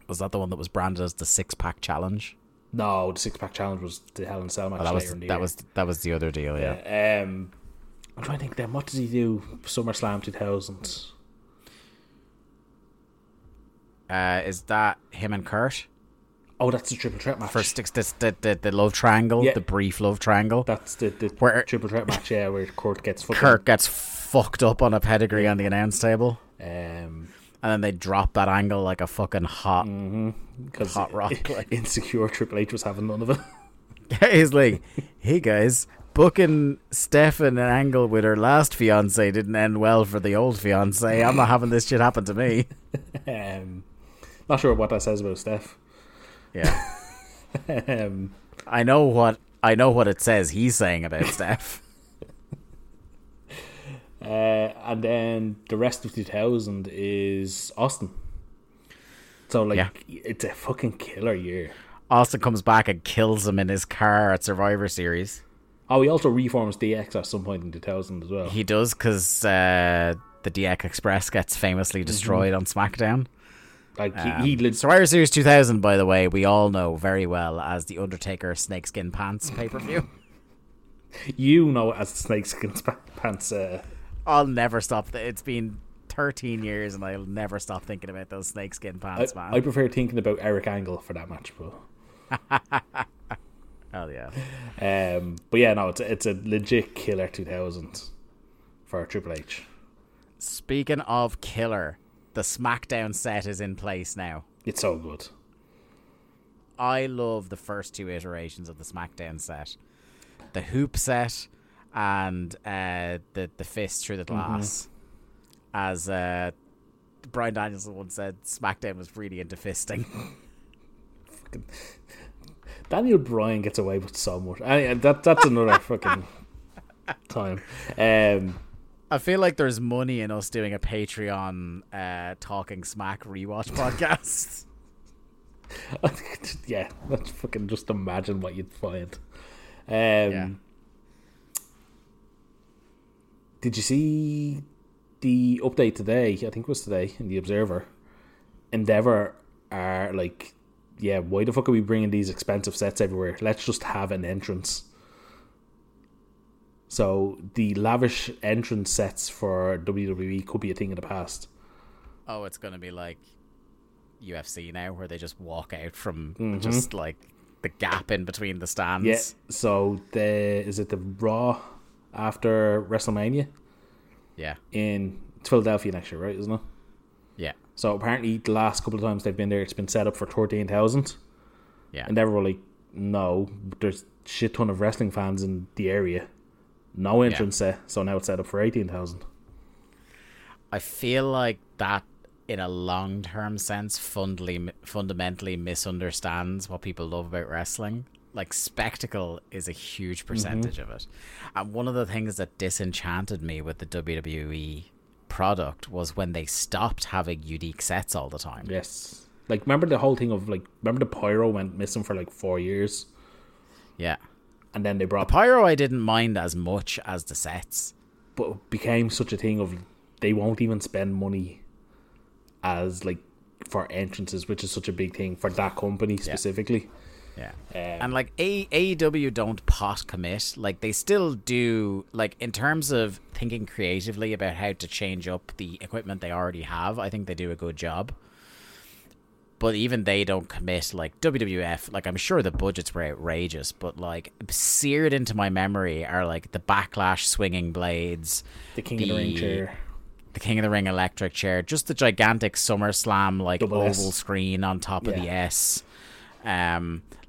Was that the one that was branded as the 6-pack challenge? No, the 6-pack challenge was the Hell in a Cell match. That was the other deal, yeah. I'm trying to think then, what did he do SummerSlam 2000? Is that him and Kurt? Oh, that's the triple threat match. First, the love triangle, yeah. The brief love triangle. That's the triple threat match, yeah, where Kirk gets fucked up on a pedigree on the announce table. And then they drop that angle like a fucking hot rock. Like. Insecure Triple H was having none of it. He's like, hey guys, booking Stefan and Angle with her last fiance didn't end well for the old fiance. I'm not having this shit happen to me. Not sure what that says about Steph. Yeah. I know what it says he's saying about Steph. And then the rest of 2000 is Austin. So like, yeah. It's a fucking killer year. Austin comes back and kills him in his car at Survivor Series. Oh, he also reforms DX at some point in 2000 as well. He does, because the DX Express gets famously destroyed on SmackDown. Like he Survivor Series 2000, by the way, we all know very well as the Undertaker snakeskin pants pay-per-view. You know it as the snakeskin pants. I'll never stop. It's been 13 years and I'll never stop thinking about those snakeskin pants, man. I prefer thinking about Eric Angle for that match, but... Hell yeah. But yeah, no, it's a legit killer 2000 for Triple H. Speaking of killer, the SmackDown set is in place now. It's so good. I love the first two iterations of the SmackDown set. The hoop set and the fist through the glass. As Bryan Danielson once said, SmackDown was really into fisting. Fucking Daniel Bryan gets away with so much. That's another fucking time. I feel like there's money in us doing a Patreon Talking Smack rewatch podcast. Yeah, let's fucking just imagine what you'd find. Yeah. Did you see the update today? I think it was today in The Observer. Endeavor are like, yeah, why the fuck are we bringing these expensive sets everywhere? Let's just have an entrance. So the lavish entrance sets for WWE could be a thing of the past. Oh, it's going to be like UFC now, where they just walk out from just like the gap in between the stands. Yeah. So is it the Raw after WrestleMania? Yeah. In Philadelphia next year, right? Isn't it? Yeah. So apparently the last couple of times they've been there, it's been set up for 13,000. Yeah. And they were like, no, there's a shit ton of wrestling fans in the area. No entrance set, so now it's set up for 18,000. I feel like that, in a long-term sense, fundamentally misunderstands what people love about wrestling. Like, spectacle is a huge percentage of it. And one of the things that disenchanted me with the WWE product was when they stopped having unique sets all the time. Yes. Like, remember the whole thing of, like, remember the pyro went missing for, like, 4 years? Yeah. And then they brought the pyro. I didn't mind as much as the sets, but it became such a thing of they won't even spend money as like for entrances, which is such a big thing for that company specifically. Yeah, and like AEW don't pot commit. Like they still do. Like in terms of thinking creatively about how to change up the equipment they already have, I think they do a good job. But even they don't commit, like, WWF, like, I'm sure the budgets were outrageous, but, like, seared into my memory are, like, the Backlash swinging blades. The King of the Ring chair. The King of the Ring electric chair. Just the gigantic SummerSlam, like, Double oval S. screen on top of the S.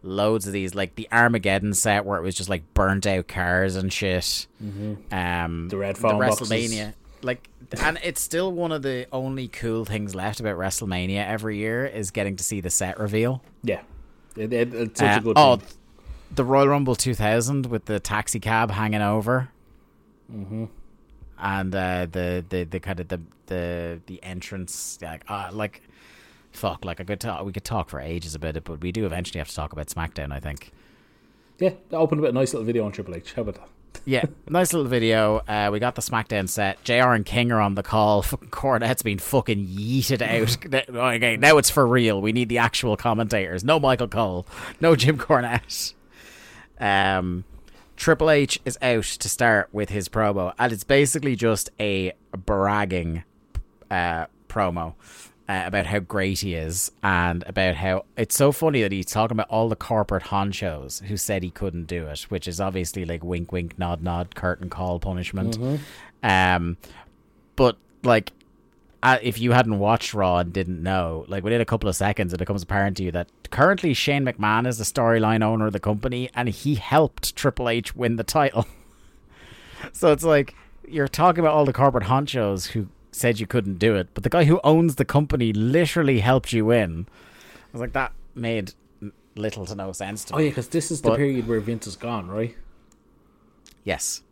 Loads of these, like, the Armageddon set where it was just, like, burnt out cars and shit. The Red Phone boxes. WrestleMania. Like, and it's still one of the only cool things left about WrestleMania every year is getting to see the set reveal. Yeah. It's such a good thing. The Royal Rumble 2000 with the taxi cab hanging over. And the kind of the entrance, like fuck, like we could talk for ages about it, but we do eventually have to talk about SmackDown, I think. Yeah, I opened with a nice little video on Triple H. How about that? Yeah, nice little video. We got the SmackDown set. JR and King are on the call. Fucking Cornette's been fucking yeeted out. Okay, now it's for real. We need the actual commentators. No Michael Cole. No Jim Cornette. Triple H is out to start with his promo. And it's basically just a bragging promo. about how great he is, and about how it's so funny that he's talking about all the corporate honchos who said he couldn't do it, which is obviously like wink, wink, nod, nod, curtain call punishment. Mm-hmm. But like, if you hadn't watched Raw and didn't know, like within a couple of seconds, it becomes apparent to you that currently Shane McMahon is the storyline owner of the company, and he helped Triple H win the title. So it's like, you're talking about all the corporate honchos who said you couldn't do it, but the guy who owns the company literally helped you win. I was like, that made little to no sense to me. Oh yeah, because this is the period where Vince is gone, right? Yes.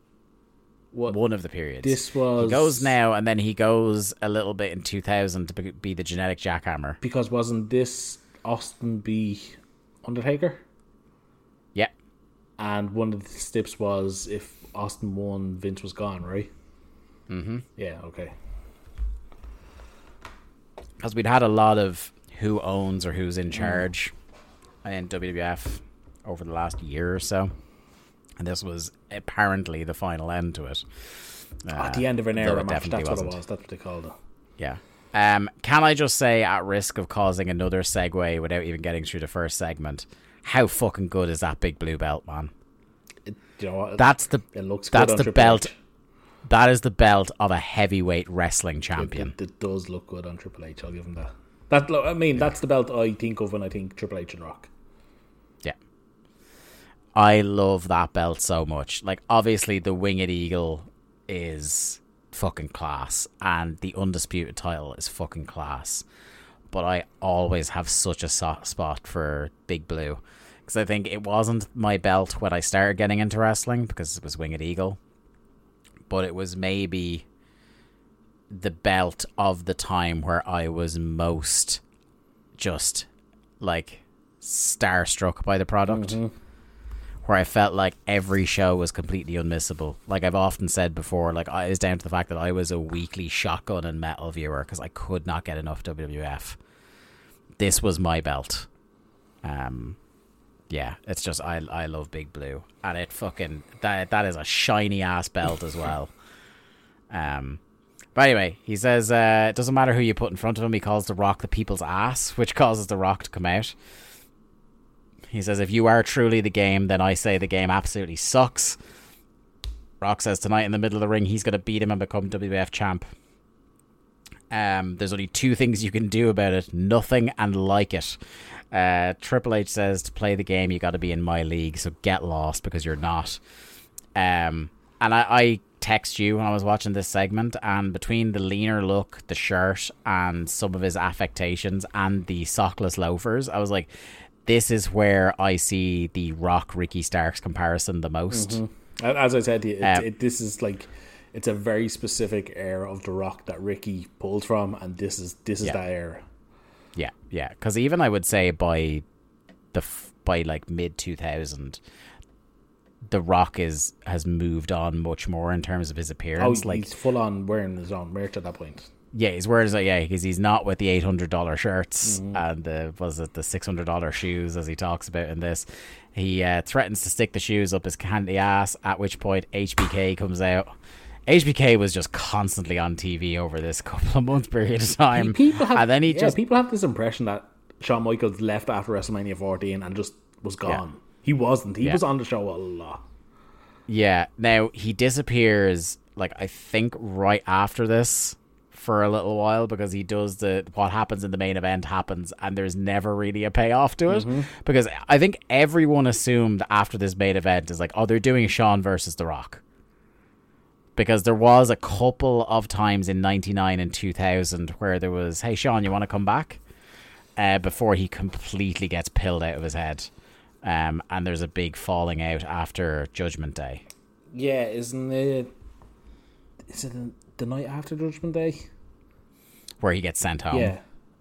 What? One of the periods. This was... He goes now, and then he goes a little bit in 2000 to be the genetic jackhammer. Because wasn't this Austin B. Undertaker? Yeah. And one of the steps was if Austin won, Vince was gone, right? Mm-hmm. Yeah, okay. Because we'd had a lot of who owns or who's in charge in WWF over the last year or so. And this was apparently the final end to it. At the end of an era match, that's what it was. That's what they called it. Yeah. Can I just say, at risk of causing another segue without even getting through the first segment, how fucking good is that big blue belt, man? You know what? It looks good. That's the belt. That is the belt of a heavyweight wrestling champion. It does look good on Triple H. I'll give him that. That's the belt I think of when I think Triple H and Rock. Yeah, I love that belt so much. Like, obviously, the Winged Eagle is fucking class, and the Undisputed title is fucking class. But I always have such a soft spot for Big Blue, because I think it wasn't my belt when I started getting into wrestling, because it was Winged Eagle. But it was maybe the belt of the time where I was most just like starstruck by the product, mm-hmm. where I felt like every show was completely unmissable. Like I've often said before, like it was down to the fact that I was a weekly Shotgun and Metal viewer because I could not get enough WWF. This was my belt. Yeah, it's just I love Big Blue, and it fucking that is a shiny ass belt as well. But anyway, he says it doesn't matter who you put in front of him. He calls The Rock the people's ass, which causes The Rock to come out. He says, "If you are truly the game, then I say the game absolutely sucks." Rock says tonight in the middle of the ring he's going to beat him and become WWF champ. There's only two things you can do about it: nothing and like it. Triple H says to play the game you got to be in my league, so get lost because you're not. And I text you when I was watching this segment, and between the leaner look, the shirt, and some of his affectations, and the sockless loafers, I was like, this is where I see the Rock Ricky Starks comparison the most. Mm-hmm. As I said, this is like, it's a very specific era of The Rock that Ricky pulled from, and this is that era. Yeah, yeah. Because even I would say by like mid 2000, The Rock has moved on much more in terms of his appearance. Oh, like, he's full on wearing his own merch at that point. Yeah, he's wearing his own, yeah, because he's not with the $800 shirts mm-hmm. and the $600 shoes as he talks about in this. He threatens to stick the shoes up his candy ass. At which point, HBK comes out. HBK was just constantly on TV over this couple of months period of time. People have this impression that Shawn Michaels left after WrestleMania 14 and just was gone. Yeah. He wasn't. He was on the show a lot. Yeah. Now, he disappears, like, I think right after this for a little while, because he does what happens in the main event happens, and there's never really a payoff to it. Mm-hmm. Because I think everyone assumed after this main event is like, oh, they're doing Shawn versus The Rock. Because there was a couple of times in 99 and 2000 where there was, hey, Sean, you want to come back? Before he completely gets pilled out of his head. And there's a big falling out after Judgment Day. Yeah, is it the night after Judgment Day? Where he gets sent home. Yeah,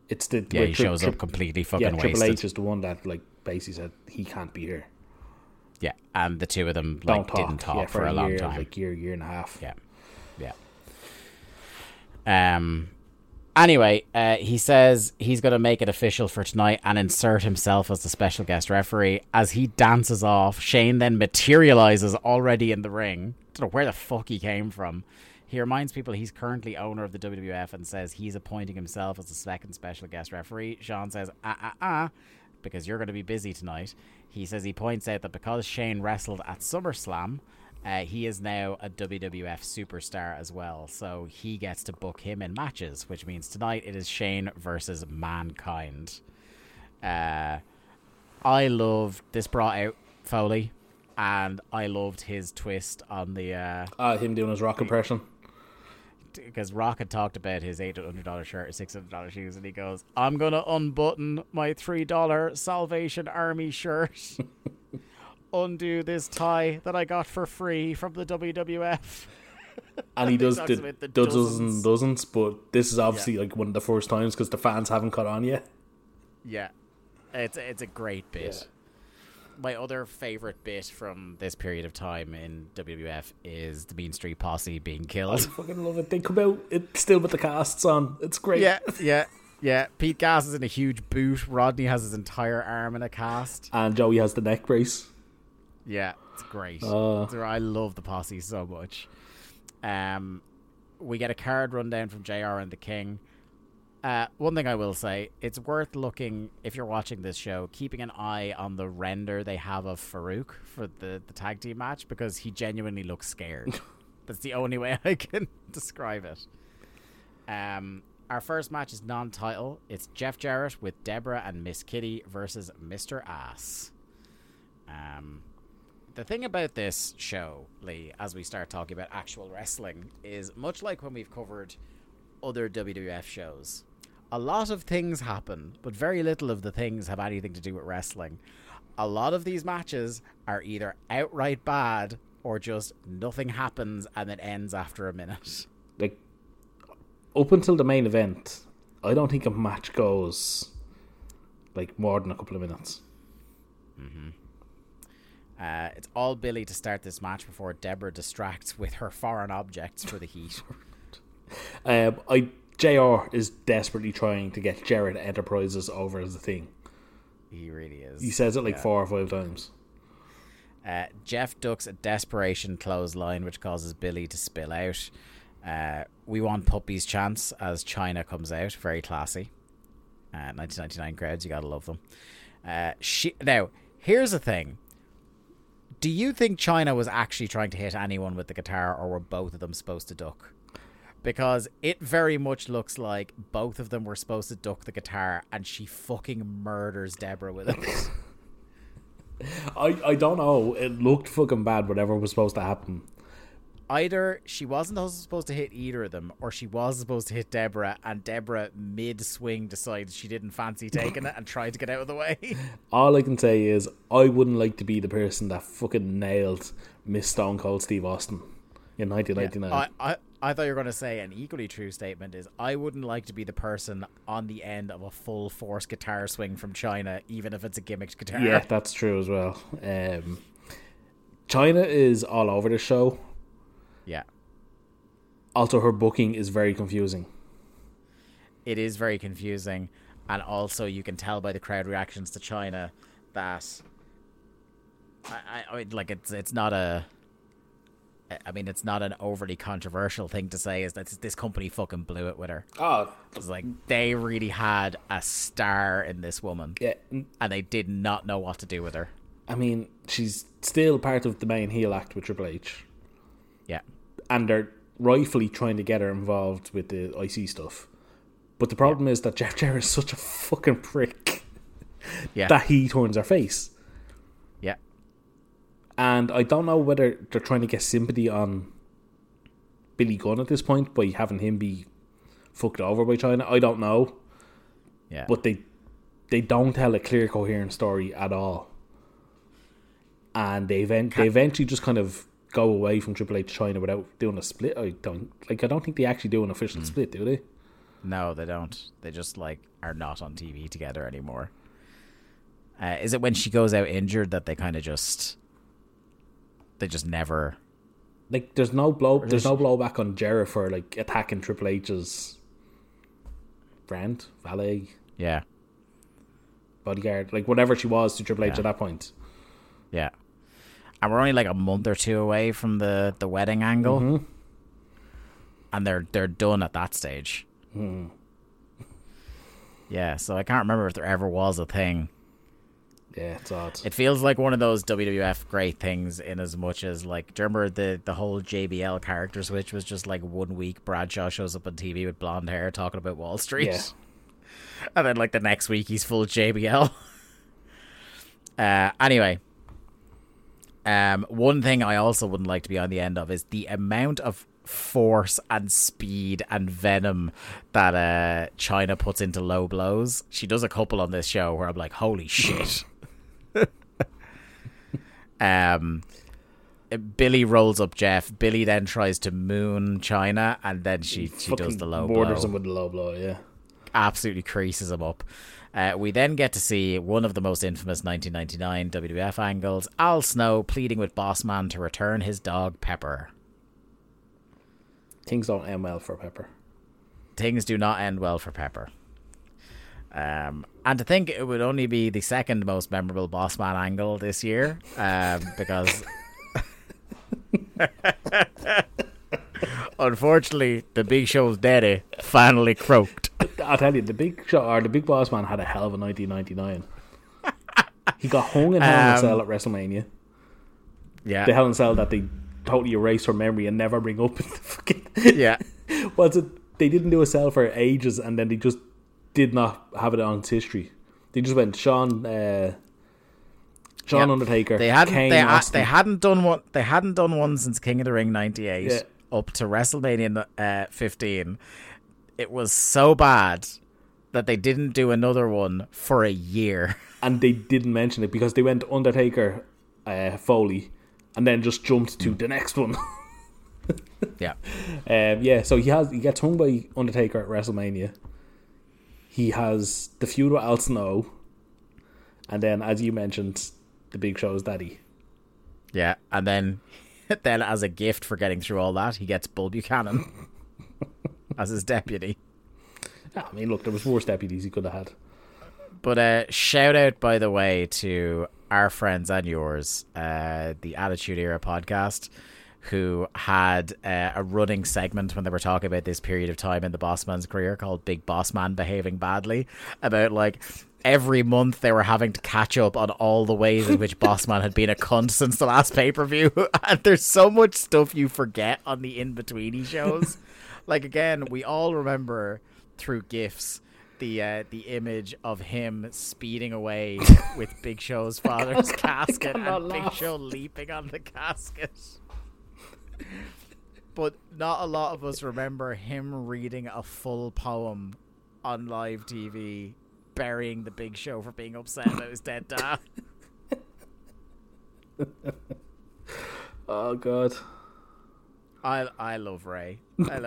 it's he shows up completely fucking wasted. Triple H is the one that like basically said, he can't be here. Yeah, and the two of them like didn't talk for a long time. Like year and a half. Yeah. Yeah. Anyway, he says he's going to make it official for tonight and insert himself as the special guest referee. As he dances off, Shane then materializes already in the ring. I don't know where the fuck he came from. He reminds people he's currently owner of the WWF and says he's appointing himself as the second special guest referee. Sean says, because you're going to be busy tonight. He says he points out that because Shane wrestled at SummerSlam, he is now a WWF superstar as well. So he gets to book him in matches, which means tonight it is Shane versus Mankind. I loved this, brought out Foley, and I loved his twist on the... him doing his Rock impression. Because Rock had talked about his $800 shirt, $600 shoes, and he goes, I'm going to unbutton my $3 Salvation Army shirt. Undo this tie that I got for free from the WWF. And he does the dozens and dozens, but this is obviously like one of the first times because the fans haven't caught on yet. Yeah. It's a great bit. Yeah. My other favourite bit from this period of time in WWF is the Mean Street Posse being killed. I fucking love it. They come out still with the casts on. It's great. Yeah. Pete Gas is in a huge boot. Rodney has his entire arm in a cast. And Joey has the neck brace. Yeah, it's great. I love the Posse so much. We get a card rundown from JR and the King. One thing I will say, it's worth looking, if you're watching this show, keeping an eye on the render they have of Farouk for the tag team match, because he genuinely looks scared. That's the only way I can describe it. Our first match is non-title. It's Jeff Jarrett with Deborah and Miss Kitty versus Mr. Ass. The thing about this show, Lee, as we start talking about actual wrestling, is much like when we've covered other WWF shows, a lot of things happen, but very little of the things have anything to do with wrestling. A lot of these matches are either outright bad or just nothing happens and it ends after a minute. Like, up until the main event, I don't think a match goes like more than a couple of minutes. Mm-hmm. It's all Billy to start this match before Deborah distracts with her foreign objects for the heat. JR is desperately trying to get Jared Enterprises over as a thing. He really is. He says it like 4 or 5 times. Jeff ducks a desperation clothesline, which causes Billy to spill out. We want puppies chants as China comes out. Very classy. 1999 crowds, you gotta love them. Now, here's the thing. Do you think China was actually trying to hit anyone with the guitar, or were both of them supposed to duck? Because it very much looks like both of them were supposed to duck the guitar and she fucking murders Deborah with it. I don't know. It looked fucking bad, whatever was supposed to happen. Either she wasn't supposed to hit either of them, or she was supposed to hit Deborah, and Deborah mid-swing decides she didn't fancy taking it and tried to get out of the way. All I can say is I wouldn't like to be the person that fucking nailed Miss Stone Cold Steve Austin in 1999. I thought you were going to say an equally true statement is I wouldn't like to be the person on the end of a full force guitar swing from China, even if it's a gimmicked guitar. Yeah, that's true as well. China is all over the show. Yeah. Also, her booking is very confusing. It is very confusing. And also, you can tell by the crowd reactions to China that... I like, it's not a... I mean, it's not an overly controversial thing to say, is that this company fucking blew it with her. Oh. It's like, they really had a star in this woman. Yeah. And they did not know what to do with her. I mean, she's still part of the main heel act with Triple H. Yeah. And they're rightfully trying to get her involved with the IC stuff. But the problem is that Jeff Jarrett is such a fucking prick that he turns her face. And I don't know whether they're trying to get sympathy on Billy Gunn at this point by having him be fucked over by China. I don't know. Yeah. But they don't tell a clear, coherent story at all. And they eventually just kind of go away from Triple H to China without doing a split. I don't think they actually do an official split, do they? No, they don't. They just are not on TV together anymore. Is it when she goes out injured that they kind of just... They just never... Like, there's no blowback on Jarrett for, attacking Triple H's friend, valet... Yeah. Bodyguard. Whatever she was to Triple H at that point. Yeah. And we're only, a month or two away from the wedding angle. Mm-hmm. and they're done at that stage. Yeah, so I can't remember if there ever was a thing. Yeah, it's odd. It feels like one of those WWF great things, in as much as, like, do you remember the whole JBL character switch was just like 1 week Bradshaw shows up on TV with blonde hair talking about Wall Street, and then like the next week he's full JBL. Anyway, one thing I also wouldn't like to be on the end of is the amount of force and speed and venom that China puts into low blows. She does a couple on this show where I'm like, holy shit. Billy rolls up Jeff. Billy then tries to moon China, and then she does the low blow. Borders him with the low blow, yeah. Absolutely creases him up. We then get to see one of the most infamous 1999 WWF angles, Al Snow pleading with Boss Man to return his dog Pepper. Things don't end well for Pepper. Things do not end well for Pepper. And to think it would only be the second most memorable Boss Man angle this year, because unfortunately the Big Show's daddy finally croaked. I'll tell you, the Big Show, or the Big Boss Man, had a hell of a 1999. He got hung in Hell in a Cell at WrestleMania. Yeah, the Hell in a Cell that they totally erase from memory and never bring up. Yeah, was it? They didn't do a cell for ages, and then they just did not have it on its history. They just went Shawn Undertaker. They hadn't done one since King of the Ring '98 up to WrestleMania 15. It was so bad that they didn't do another one for a year. And they didn't mention it because they went Undertaker, Foley, and then just jumped to the next one. Yeah. So he gets hung by Undertaker at WrestleMania. He has the feud with Al Snow. And then, as you mentioned, the Big Show's daddy. Yeah, and then as a gift for getting through all that, he gets Bull Buchanan. As his deputy. I mean, look, there was worse deputies he could have had. But shout out, by the way, to our friends and yours, the Attitude Era podcast, who had a running segment when they were talking about this period of time in the Bossman's career called Big Bossman Behaving Badly, about, like, every month they were having to catch up on all the ways in which Bossman had been a cunt since the last pay-per-view. And there's so much stuff you forget on the in-betweeny shows. Like, again, we all remember through GIFs the image of him speeding away with Big Show's father's casket and laugh. Big Show leaping on the casket. But not a lot of us remember him reading a full poem on live TV, burying the Big Show for being upset about his dead dad. Oh, God. I love Ray.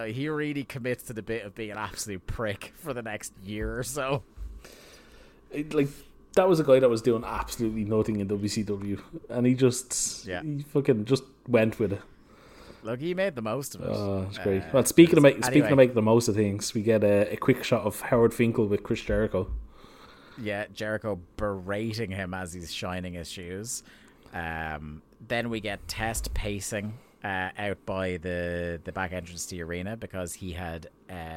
He really commits to the bit of being an absolute prick for the next year or so. That was a guy that was doing absolutely nothing in WCW, and he just he fucking just went with it. Look, he made the most of it. Oh, that's great. Well, speaking of making the most of things, we get a quick shot of Howard Finkel with Chris Jericho. Yeah, Jericho berating him as he's shining his shoes. Then we get Test pacing out by the back entrance to the arena because he had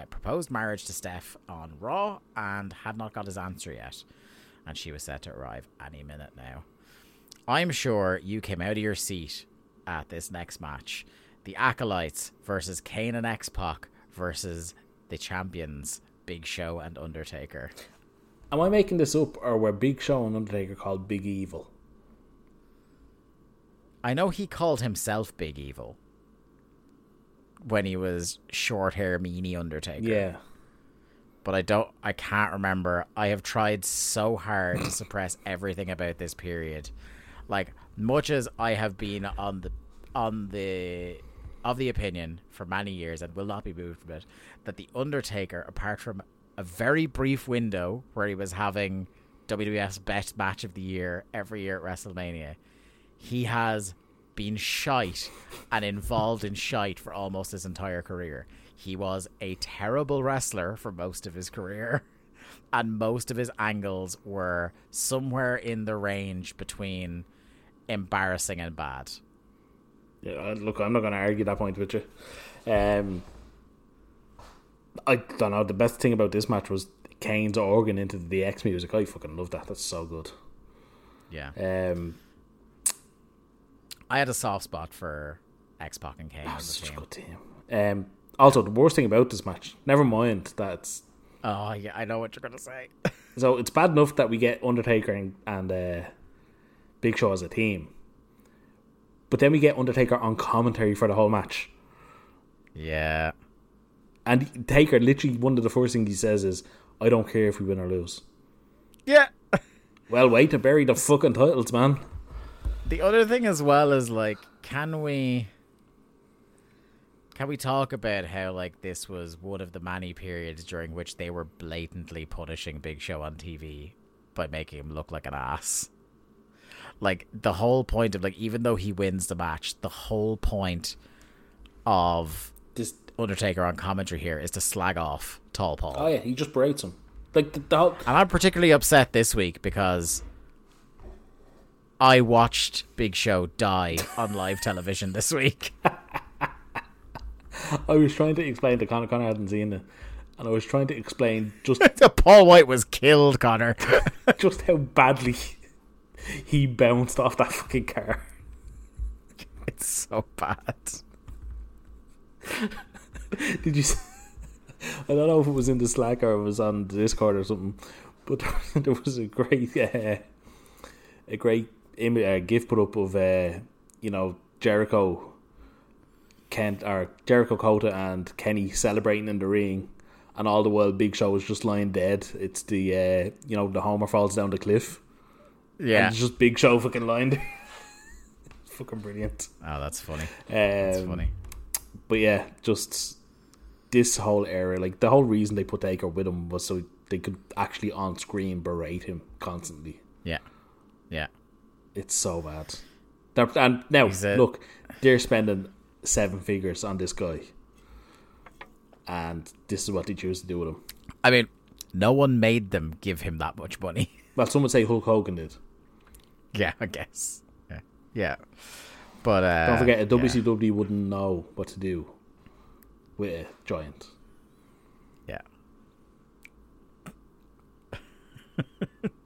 proposed marriage to Steph on Raw and had not got his answer yet, and she was set to arrive any minute now. I'm sure you came out of your seat at this next match, the Acolytes versus Kane and X-Pac versus the champions Big Show and Undertaker. Am I making this up, or were Big Show and Undertaker called Big Evil? I know he called himself Big Evil when he was short hair, meanie Undertaker. Yeah. But I can't remember. I have tried so hard to suppress everything about this period. Like, much as I have been of the opinion for many years and will not be moved from it, that the Undertaker, apart from a very brief window where he was having WWF's best match of the year every year at WrestleMania, he has been shite and involved in shite for almost his entire career. He was a terrible wrestler for most of his career, and most of his angles were somewhere in the range between embarrassing and bad. Yeah, look, I'm not going to argue that point with you. I don't know, the best thing about this match was Kane's organ into the DX music. I fucking love that. That's so good. Yeah. I had a soft spot for X-Pac and Kane. That's such a good team. Also, the worst thing about this match, never mind that it's... Oh, yeah, I know what you're going to say. So it's bad enough that we get Undertaker and Big Show as a team. But then we get Undertaker on commentary for the whole match. Yeah. And Taker, literally one of the first things he says is, I don't care if we win or lose. Yeah. Well, way to bury the fucking titles, man. The other thing as well is, like, can we talk about how, like, this was one of the many periods during which they were blatantly punishing Big Show on TV by making him look like an ass. Like, the whole point of, like, even though he wins the match, the whole point of this Undertaker on commentary here is to slag off Tall Paul. Oh yeah, he just berates him. Like the whole... And I'm particularly upset this week because I watched Big Show die on live television this week. I was trying to explain to Connor hadn't seen it, and I was trying to explain just Paul White was killed, Connor. Just how badly he bounced off that fucking car. It's so bad. Did you see? I don't know if it was in the Slack or it was on Discord or something, but there was a great GIF put up of Jericho, Kent or Jericho Kota and Kenny celebrating in the ring, and all the while Big Show is just lying dead. It's the the Homer falls down the cliff. Yeah, and it's just Big Show fucking lying there. Fucking brilliant. Oh, that's funny. That's funny. But yeah, just this whole era, like the whole reason they put Taker with him was so they could actually on screen berate him constantly. Yeah. Yeah. It's so bad. And now, look, they're spending 7 figures on this guy. And this is what they choose to do with him. I mean, no one made them give him that much money. Well, some would say Hulk Hogan did. Yeah, I guess. Yeah. Yeah. But don't forget, a WCW wouldn't know what to do with a giant. Yeah.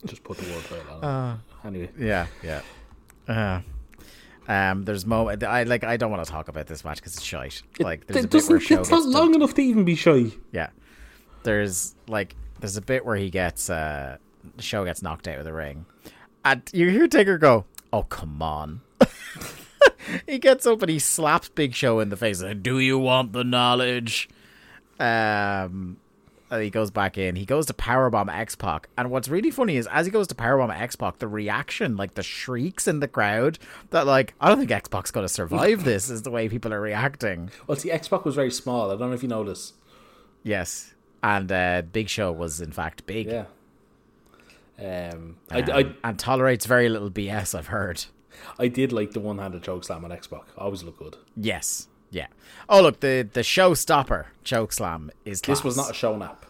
Just put the word right on it. Anyway. Yeah, yeah. There's moment I don't want to talk about this match because it's shite. It's not long enough to even be shite. Yeah. There's a bit where he gets the Show gets knocked out of the ring, and you hear Taker go, "Oh come on." He gets up and he slaps Big Show in the face. Like, do you want the knowledge? And he goes back in. He goes to powerbomb X-Pac. And what's really funny is as he goes to powerbomb X-Pac, the reaction, like the shrieks in the crowd, that like, I don't think X-Pac's going to survive this is the way people are reacting. Well, see, X-Pac was very small. I don't know if you noticed. Yes. And Big Show was, in fact, big. Yeah. And tolerates very little BS, I've heard. I did like the one-handed chokeslam on X-Pac. Always look good. Yes. Yeah. Oh, look, the showstopper chokeslam is class. This was not a show nap.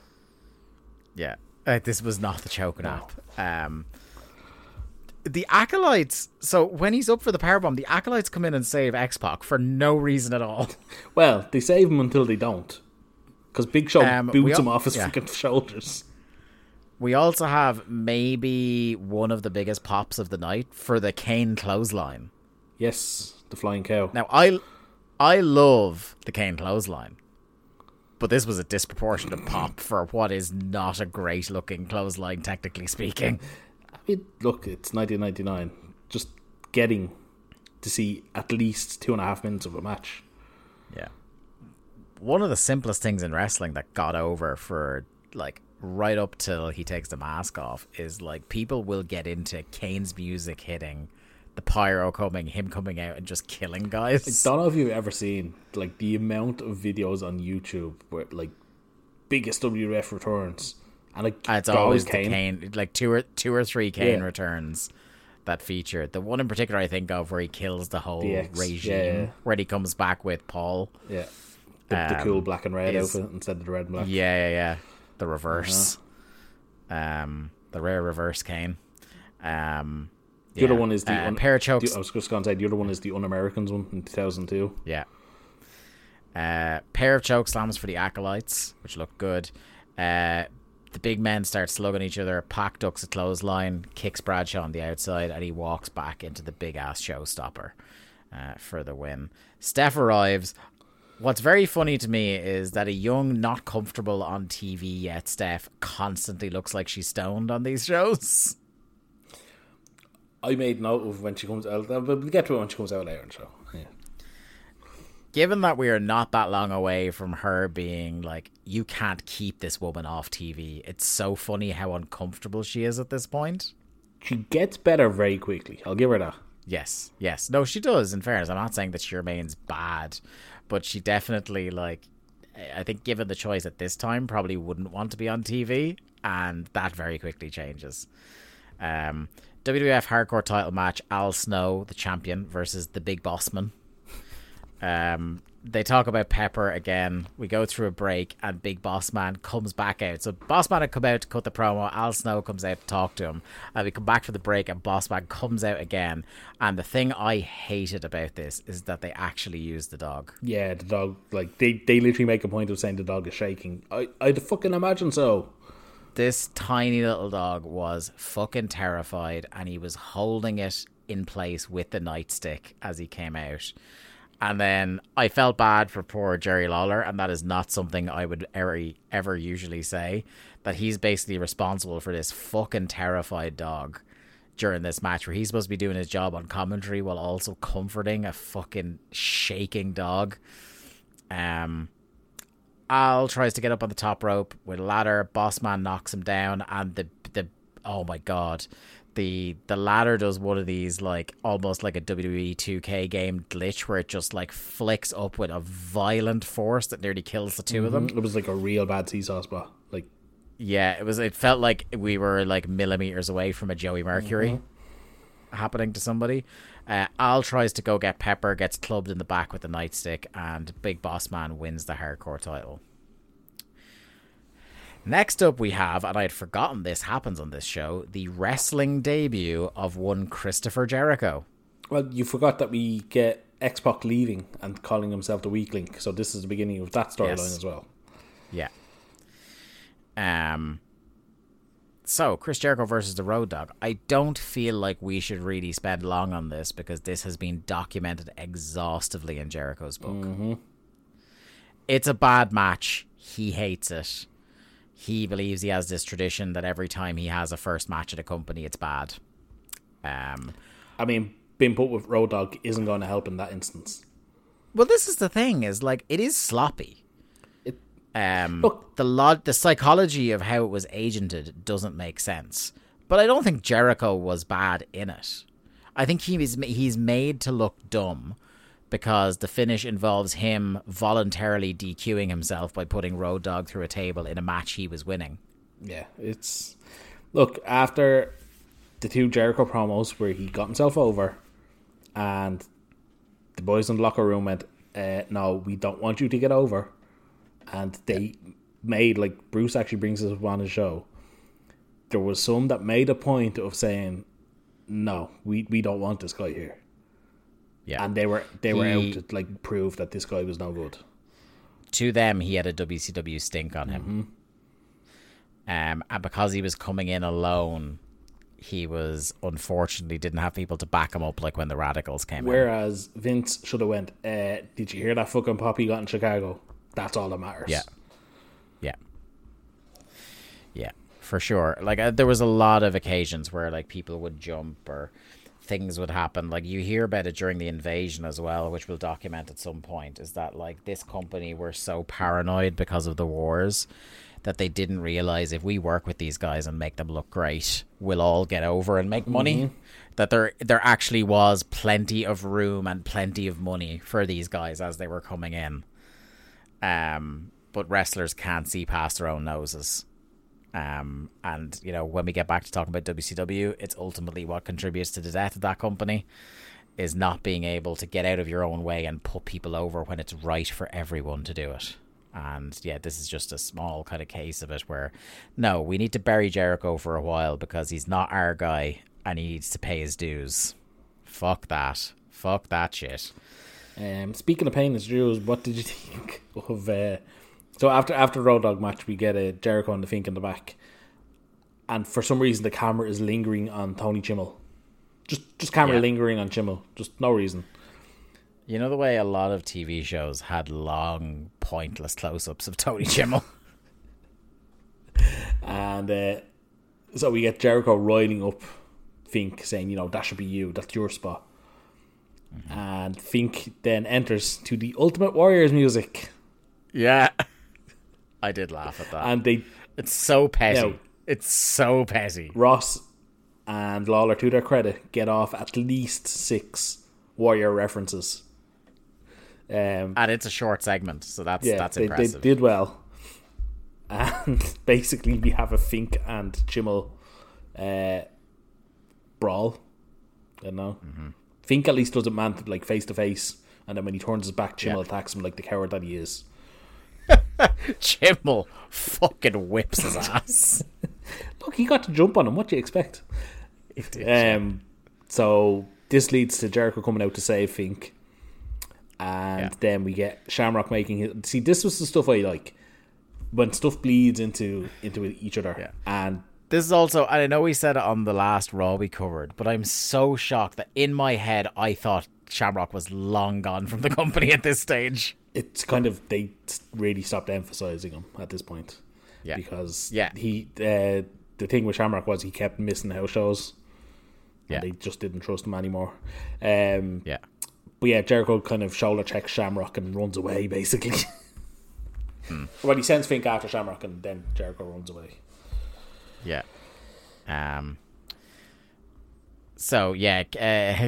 Yeah. This was not the choke nap. No. The Acolytes... So, when he's up for the powerbomb, the Acolytes come in and save X-Pac for no reason at all. Well, they save him until they don't. Because Big Show boots him off his freaking shoulders. We also have maybe one of the biggest pops of the night for the Kane clothesline. Yes, the flying cow. Now, I love the Kane clothesline, but this was a disproportionate pop for what is not a great-looking clothesline, technically speaking. I mean, look, it's 1999. Just getting to see at least 2.5 minutes of a match. Yeah. One of the simplest things in wrestling that got over for, like... right up till he takes the mask off is like people will get into Kane's music hitting, the pyro coming, him coming out and just killing guys. I don't know if you've ever seen like the amount of videos on YouTube where like biggest WWF returns and like it's always Kane, like two or three Kane returns that feature. The one in particular I think of where he kills the whole regime where he comes back with Paul. Yeah. The cool black and red outfit instead of the red and black. Yeah. The reverse, the rare reverse Kane. The other one is the I was just going to say the other one is the Un-Americans one in 2002. Yeah. Pair of choke slams for the Acolytes, which look good. The big men start slugging each other. Pac ducks a clothesline, kicks Bradshaw on the outside, and he walks back into the big-ass showstopper for the win. Steph arrives. What's very funny to me is that a young, not comfortable on TV yet Steph constantly looks like she's stoned on these shows. I made note of when she comes out, but we'll get to it when she comes out later in the show. Yeah. Given that we are not that long away from her being like, you can't keep this woman off TV, it's so funny how uncomfortable she is at this point. She gets better very quickly. I'll give her that. Yes, yes. No, she does, in fairness. I'm not saying that she remains bad, but she definitely, like, I think given the choice at this time, probably wouldn't want to be on TV, and that very quickly changes. WWF Hardcore title match, Al Snow, the champion, versus the Big Bossman. They talk about Pepper again. We go through a break and Big Boss Man comes back out. So Boss Man had come out to cut the promo. Al Snow comes out to talk to him. And we come back for the break and Boss Man comes out again. And the thing I hated about this is that they actually used the dog. Yeah, the dog. Like they literally make a point of saying the dog is shaking. I'd fucking imagine so. This tiny little dog was fucking terrified and he was holding it in place with the nightstick as he came out. And then I felt bad for poor Jerry Lawler, and that is not something I would ever usually say, that he's basically responsible for this fucking terrified dog during this match where he's supposed to be doing his job on commentary while also comforting a fucking shaking dog. Al tries to get up on the top rope with a ladder. Bossman knocks him down, and the oh my god. The ladder does one of these, like, almost like a WWE 2K game glitch where it just, like, flicks up with a violent force that nearly kills the two of them. It was, like, a real bad seesaw spot. Like, yeah, it was. It felt like we were, like, millimeters away from a Joey Mercury happening to somebody. Al tries to go get Pepper, gets clubbed in the back with the nightstick, and Big Boss Man wins the Hardcore title. Next up we have, and I had forgotten this happens on this show, the wrestling debut of one Christopher Jericho. Well, you forgot that we get X-Pac leaving and calling himself the Weak Link, so this is the beginning of that storyline as well. Yeah. So, Chris Jericho versus the Road Dogg. I don't feel like we should really spend long on this because this has been documented exhaustively in Jericho's book. Mm-hmm. It's a bad match. He hates it. He believes he has this tradition that every time he has a first match at a company, it's bad. I mean, being put with Road Dogg isn't going to help in that instance. Well, this is the thing, is like, it is sloppy. Look, the psychology of how it was agented doesn't make sense. But I don't think Jericho was bad in it. I think he's made to look dumb because the finish involves him voluntarily DQing himself by putting Road Dogg through a table in a match he was winning. Yeah, it's... Look, after the two Jericho promos where he got himself over and the boys in the locker room went, no, we don't want you to get over. And they made, like, Bruce actually brings this up on his show. There was some that made a point of saying, no, we don't want this guy here. Yeah. And they were out to, like, prove that this guy was no good. To them, he had a WCW stink on him. And because he was coming in alone, he was, unfortunately, didn't have people to back him up, like when the Radicals came in. Whereas Vince should have went, did you hear that fucking pop he got in Chicago? That's all that matters. Yeah, for sure. Like, there was a lot of occasions where, like, people would jump or... things would happen. Like, you hear about it during the invasion as well, which we'll document at some point, is that, like, this company were so paranoid because of the wars that they didn't realize if we work with these guys and make them look great, we'll all get over and make money. That there actually was plenty of room and plenty of money for these guys as they were coming in, but wrestlers can't see past their own noses. And, you know, when we get back to talking about WCW, it's ultimately what contributes to the death of that company is not being able to get out of your own way and put people over when it's right for everyone to do it. And yeah, this is just a small kind of case of it where, no, we need to bury Jericho for a while because he's not our guy and he needs to pay his dues. Fuck that shit. Speaking of painless duels, what did you think of... so after the Road Dogg match, we get a Jericho and the Fink in the back. And for some reason, the camera is lingering on Tony Chimmel. Just camera lingering on Chimmel. Just no reason. You know the way a lot of TV shows had long, pointless close-ups of Tony Chimmel? And so we get Jericho riding up Fink, saying, you know, that should be you. That's your spot. Mm-hmm. And Fink then enters to the Ultimate Warriors music. Yeah. I did laugh at that. And it's so petty. You know, it's so petty. Ross and Lawler, to their credit, get off at least 6 Warrior references. And it's a short segment, so that's impressive. They did well. And basically we have a Fink and Chimmel brawl. I don't know. Mm-hmm. Fink at least does it man like face to face, and then when he turns his back, Chimmel attacks him like the coward that he is. Chimmel fucking whips his ass. Look, he got to jump on him. What do you expect? It did. So this leads to Jericho coming out to save Fink, and then we get Shamrock making his... See, this was the stuff I like, when stuff bleeds into each other. Yeah. And this is also, and I know we said it on the last Raw we covered, but I'm so shocked that in my head I thought Shamrock was long gone from the company at this stage. It's kind of, they really stopped emphasizing him at this point. Yeah. Because he the thing with Shamrock was he kept missing house shows. Yeah. They just didn't trust him anymore. But yeah, Jericho kind of shoulder checks Shamrock and runs away, basically. Well, he sends Fink after Shamrock and then Jericho runs away. Yeah. So, yeah,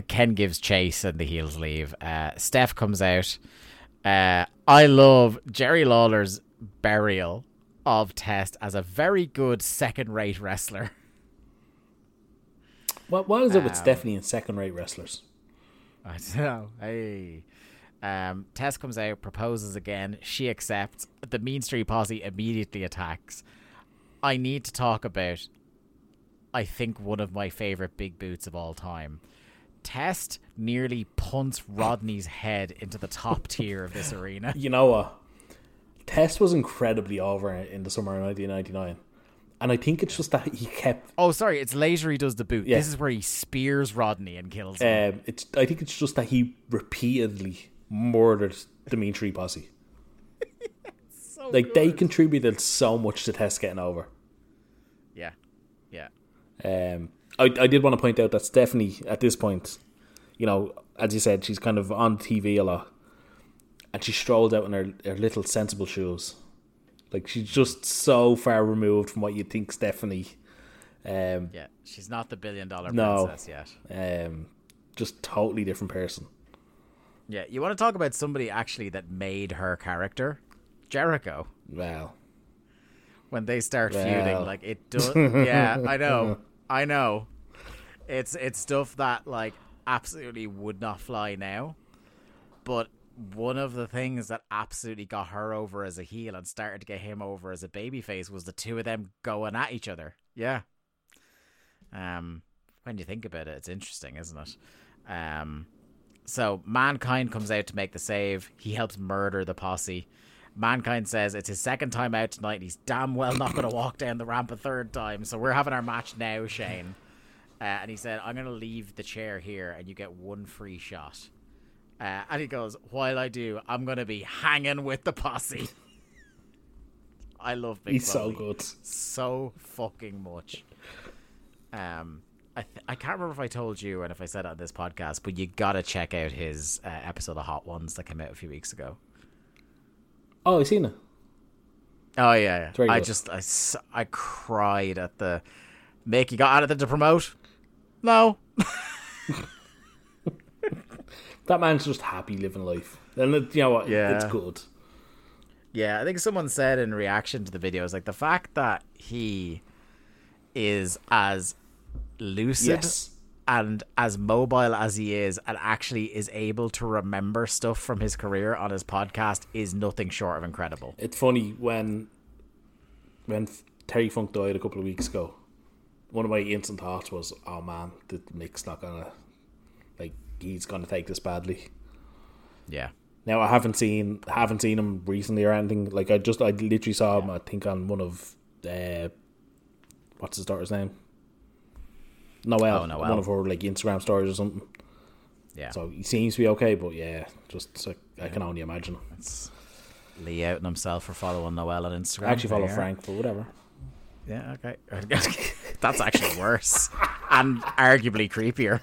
Ken gives chase and the heels leave. Steph comes out. I love Jerry Lawler's burial of Test as a very good second-rate wrestler. What is it with Stephanie and second-rate wrestlers? I don't know. Hey... Tess comes out, proposes again. She accepts. The Mean Street Posse immediately attacks. I need to talk about, I think, one of my favourite big boots of all time. Tess nearly punts Rodney's head into the top tier of this arena. You know what? Tess was incredibly over in the summer of 1999. And I think it's just that he kept... Oh, sorry. It's later he does the boot. Yeah. This is where he spears Rodney and kills him. I think it's just that he repeatedly... murdered the Mean Street Posse. So like good. They contributed so much to Tess getting over. Yeah, yeah. I did want to point out that Stephanie at this point, you know, as you said, she's kind of on TV a lot, and she strolled out in her little sensible shoes. Like she's just so far removed from what you'd think Stephanie. Yeah, she's not the $1 billion princess yet. Just totally different person. Yeah, you want to talk about somebody actually that made her character? Jericho. Well. When they start feuding, like it does. Yeah, I know. It's stuff that like absolutely would not fly now. But one of the things that absolutely got her over as a heel and started to get him over as a babyface was the two of them going at each other. Yeah. When you think about it, it's interesting, isn't it? So Mankind comes out to make the save. He helps murder the posse. Mankind says it's his second time out tonight and he's damn well not going to walk down the ramp a third time. So we're having our match now, Shane. And he said, I'm going to leave the chair here and you get one free shot. And he goes, while I do, I'm going to be hanging with the posse. I love Big He's Bobby so good. So fucking much. I can't remember if I told you and if I said it on this podcast, but you gotta check out his episode of Hot Ones that came out a few weeks ago. Oh, I've seen it. Oh yeah, yeah. I cried at the Mick. You got anything to promote? No. That man's just happy living life, and you know what? Yeah. It's good. Yeah, I think someone said in reaction to the videos, like the fact that he is as lucid and as mobile as he is and actually is able to remember stuff from his career on his podcast is nothing short of incredible. It's funny when Terry Funk died a couple of weeks ago, one of my instant thoughts was, oh man, Mick's not gonna, like, he's gonna take this badly. Yeah. Now I haven't seen him recently or anything. Like I literally saw him, I think, on one of what's his daughter's name? Noelle. One of her like Instagram stories or something. Yeah. So he seems to be okay, but yeah, just like, I can only imagine. It's Lee outing himself for following Noelle on Instagram. I actually follow Frank, but whatever. Yeah, okay. That's actually worse and arguably creepier.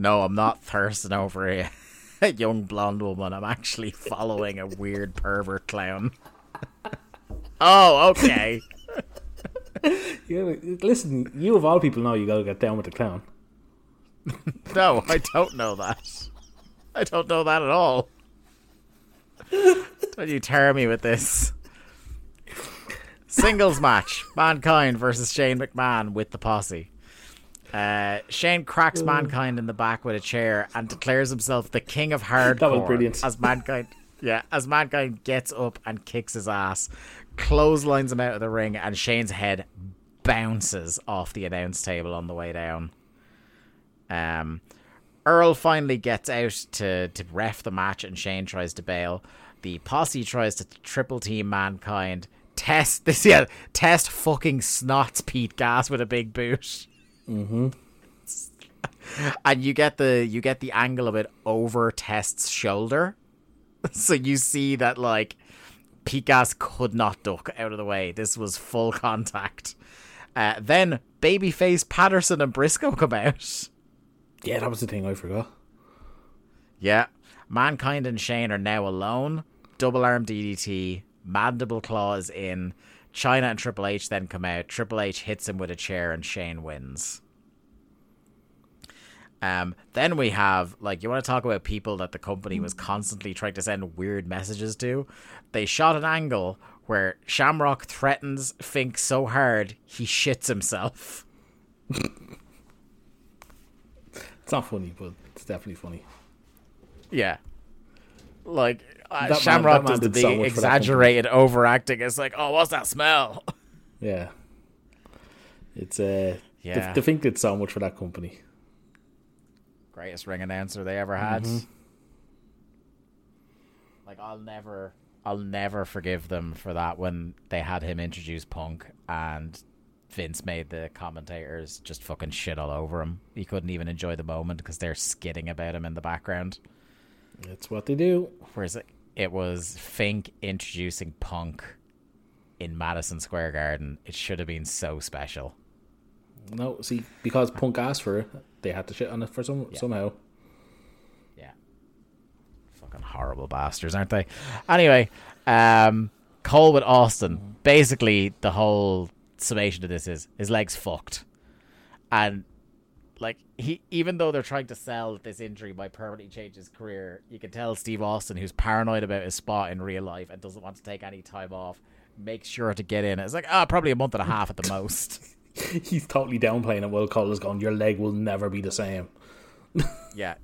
No, I'm not thirsting over a young blonde woman. I'm actually following a weird pervert clown. Oh, okay. Listen, you of all people know you gotta get down with the clown. No, I don't know that. I don't know that at all. Don't you tear me with this. Singles match. Mankind versus Shane McMahon with the posse. Shane cracks Mankind in the back with a chair and declares himself the king of hardcore. That was brilliant. As Mankind gets up and kicks his ass, clotheslines him out of the ring, and Shane's head bounces off the announce table on the way down. Earl finally gets out to ref the match, and Shane tries to bail. The posse tries to triple team Mankind. Test fucking snots Pete Gas with a big boot. Mm-hmm. And you get the angle of it over Test's shoulder, so you see that like Pete Gas could not duck out of the way. This was full contact. Then babyface Patterson and Briscoe come out. Yeah, that was the thing I forgot. Yeah, Mankind and Shane are now alone. Double arm DDT, mandible claw is in. China and Triple H then come out. Triple H hits him with a chair and Shane wins. Then we have, like, you want to talk about people that the company was constantly trying to send weird messages to? They shot an angle where Shamrock threatens Fink so hard he shits himself. It's not funny, but it's definitely funny. Yeah. Like, Shamrock does the so exaggerated overacting. It's like, oh, what's that smell? Yeah. It's, yeah. They think it's so much for that company. Greatest ring announcer they ever had. Mm-hmm. Like, I'll never forgive them for that when they had him introduce Punk and Vince made the commentators just fucking shit all over him. He couldn't even enjoy the moment because they're skidding about him in the background. That's what they do. Whereas it was Fink introducing Punk in Madison Square Garden. It should have been so special. No, see, because Punk asked for it, they had to shit on it for somehow. Yeah. Fucking horrible bastards, aren't they? Anyway, Cole with Austin. Basically, the whole summation of this is his leg's fucked. And like he, even though they're trying to sell that this injury might permanently change his career, you can tell Steve Austin, who's paranoid about his spot in real life and doesn't want to take any time off, makes sure to get in. It's like, probably a month and a half at the most. He's totally downplaying it. Will Cole is gone. Your leg will never be the same. Yeah.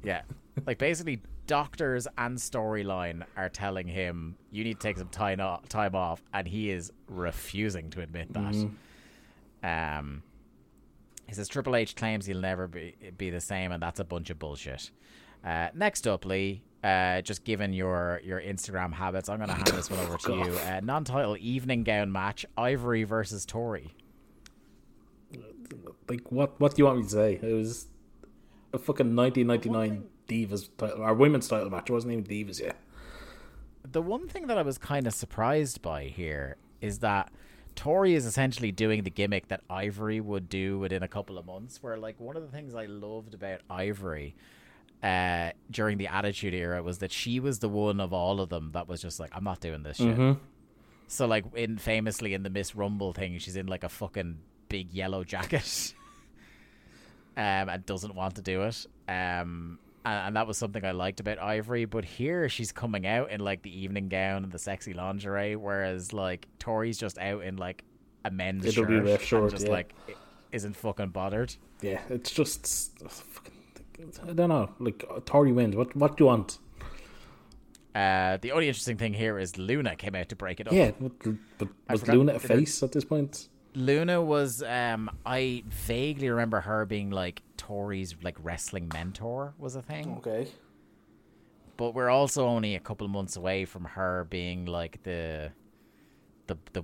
Like basically, doctors and storyline are telling him you need to take some time off, and he is refusing to admit that. Mm-hmm. He says Triple H claims he'll never be the same, and that's a bunch of bullshit. Next up, Lee, just given your Instagram habits, I'm going to hand this one over to you. Non-title evening gown match, Ivory versus Tori. Like, what do you want me to say? It was a fucking 1999 Divas title, or women's title match. It wasn't even Divas yet. The one thing that I was kind of surprised by here is that Tori is essentially doing the gimmick that Ivory would do within a couple of months, where like one of the things I loved about Ivory during the Attitude Era was that she was the one of all of them that was just like, I'm not doing this shit. Mm-hmm. So like famously in the Miss Rumble thing, she's in like a fucking big yellow jacket and doesn't want to do it. And that was something I liked about Ivory, but here she's coming out in like the evening gown and the sexy lingerie, whereas like Tori's just out in like a men's shirt, just like isn't fucking bothered. Yeah, it's just I don't know. Like Tori wins. What do you want? The only interesting thing here is Luna came out to break it up. Yeah, but was Luna a face at this point? Luna was, I vaguely remember her being like Tori's like wrestling mentor was a thing. Okay. But we're also only a couple of months away from her being like the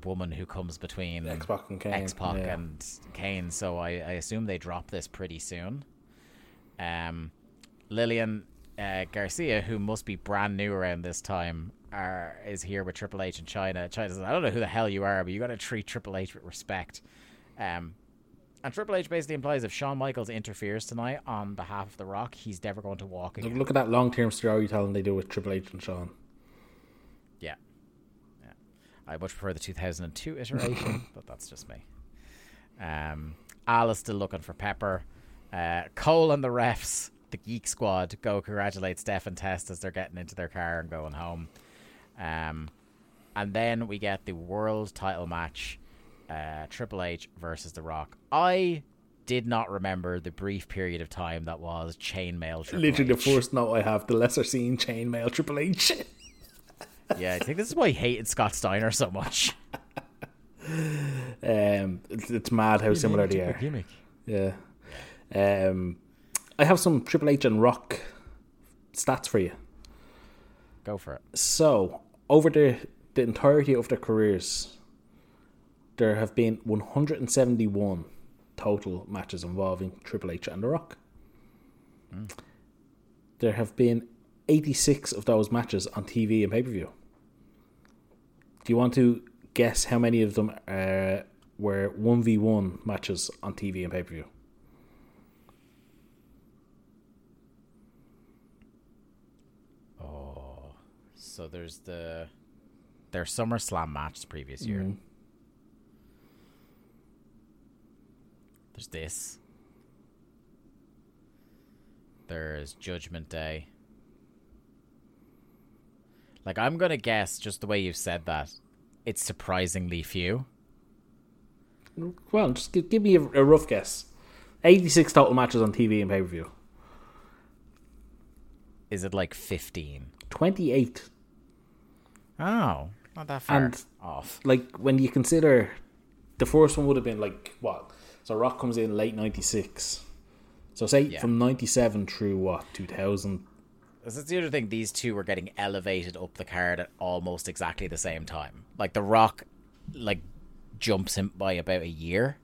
woman who comes between X-Pac and Kane. X-Pac and Kane. So I assume they drop this pretty soon. Lillian Garcia, who must be brand new around this time, is here with Triple H in China. China says, I don't know who the hell you are, but you got to treat Triple H with respect. And Triple H basically implies if Shawn Michaels interferes tonight on behalf of The Rock, he's never going to walk again. Look at that long-term storytelling they do with Triple H and Shawn. Yeah. Yeah. I much prefer the 2002 iteration, but that's just me. Al is still looking for Pepper. Cole and the refs, the Geek Squad, go congratulate Steph and Test as they're getting into their car and going home. And then we get the world title match, Triple H versus The Rock. I did not remember the brief period of time that was chainmail Triple H. Literally the first note I have, the lesser seen chainmail Triple H. Yeah, I think this is why he hated Scott Steiner so much. It's mad how similar they are. Gimmick. Yeah. I have some Triple H and Rock stats for you. Go for it. So, over the entirety of their careers, there have been 171 total matches involving Triple H and The Rock. Mm. There have been 86 of those matches on TV and pay-per-view. Do you want to guess how many of them were 1v1 matches on TV and pay-per-view? So there's their SummerSlam match the previous year. Mm-hmm. There's this. There's Judgment Day. Like, I'm going to guess, just the way you've said that, it's surprisingly few. Well, just give me a rough guess. 86 total matches on TV and pay-per-view. Is it like 15? 28. Oh, not that far and off. Like, when you consider the first one would have been like, what? So Rock comes in late 96. So say from 97 through what, 2000? That's the other thing. These two were getting elevated up the card at almost exactly the same time. Like, The Rock, like, jumps him by about a year.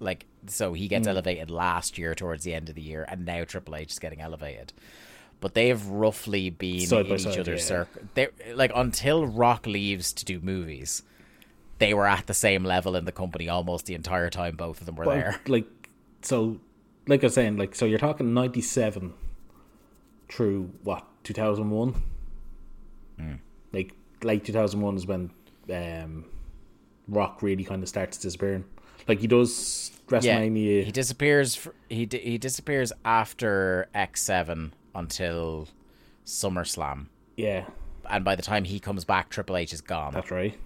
Like, so he gets elevated last year towards the end of the year, and now Triple H is getting elevated. But they've roughly been side in each other's circle. Like, until Rock leaves to do movies, they were at the same level in the company almost the entire time both of them were there. Like I was saying, like, so you're talking 97 through, what, 2001? Mm. Like, late 2001 is when Rock really kind of starts disappearing. Like, he does WrestleMania. Yeah, he disappears. He disappears after X7. Until SummerSlam. Yeah. And by the time he comes back, Triple H is gone. That's right.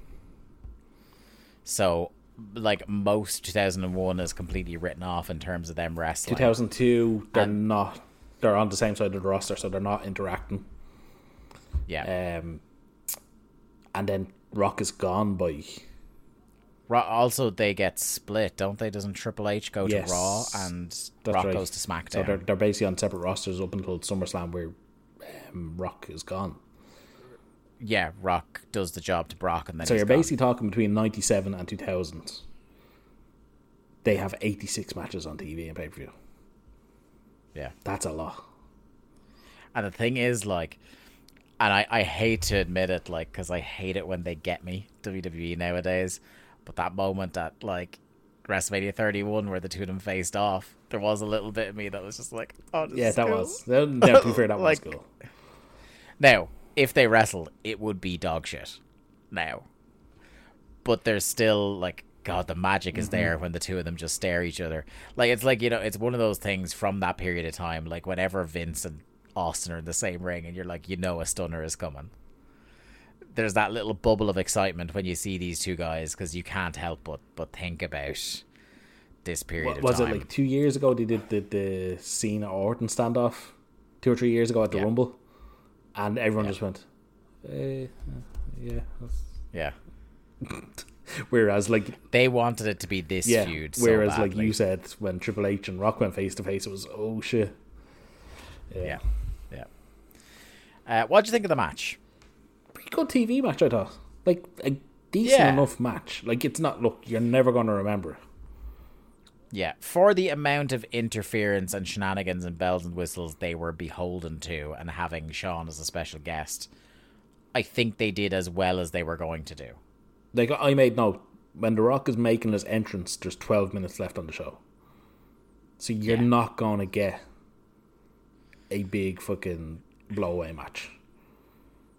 So, like, most 2001 is completely written off in terms of them wrestling. 2002, they're on the same side of the roster, so they're not interacting. Yeah. And then Rock is gone by... Also, they get split, don't they? Doesn't Triple H go to Raw and Rock goes to SmackDown? So they're basically on separate rosters up until SummerSlam, where Rock is gone. Yeah, Rock does the job to Brock, and then so you're basically talking between 97 and 2000. They have 86 matches on TV and pay per view. Yeah, that's a lot. And the thing is, like. And I hate to admit it, like, because I hate it when they get me, WWE nowadays. But that moment at, like, WrestleMania 31 where the two of them faced off, there was a little bit of me that was just like, oh, this is cool. Was. To be fair, that like, was cool. Now, if they wrestled, it would be dog shit now. But there's still, like, God, the magic is there when the two of them just stare at each other. Like, it's like, you know, it's one of those things from that period of time, like, whenever Vince and Austin are in the same ring and you're like, you know, a stunner is coming. There's that little bubble of excitement when you see these two guys because you can't help but think about this period of time. Was it like 2 years ago they did the Cena Orton standoff 2 or 3 years ago at the Rumble, and everyone just went, yeah. Whereas, like, they wanted it to be this feud. Whereas, so like you said, when Triple H and Rock went face to face, it was oh shit. Yeah. What did you think of the match? Pretty good TV match, I thought. Like a decent enough match. Like, it's not. Look, you're never going to remember it. Yeah, for the amount of interference and shenanigans and bells and whistles they were beholden to, and having Sean as a special guest, I think they did as well as they were going to do. Like, I made note, when The Rock is making his entrance, there's 12 minutes left on the show. So you're not going to get a big fucking blowaway match.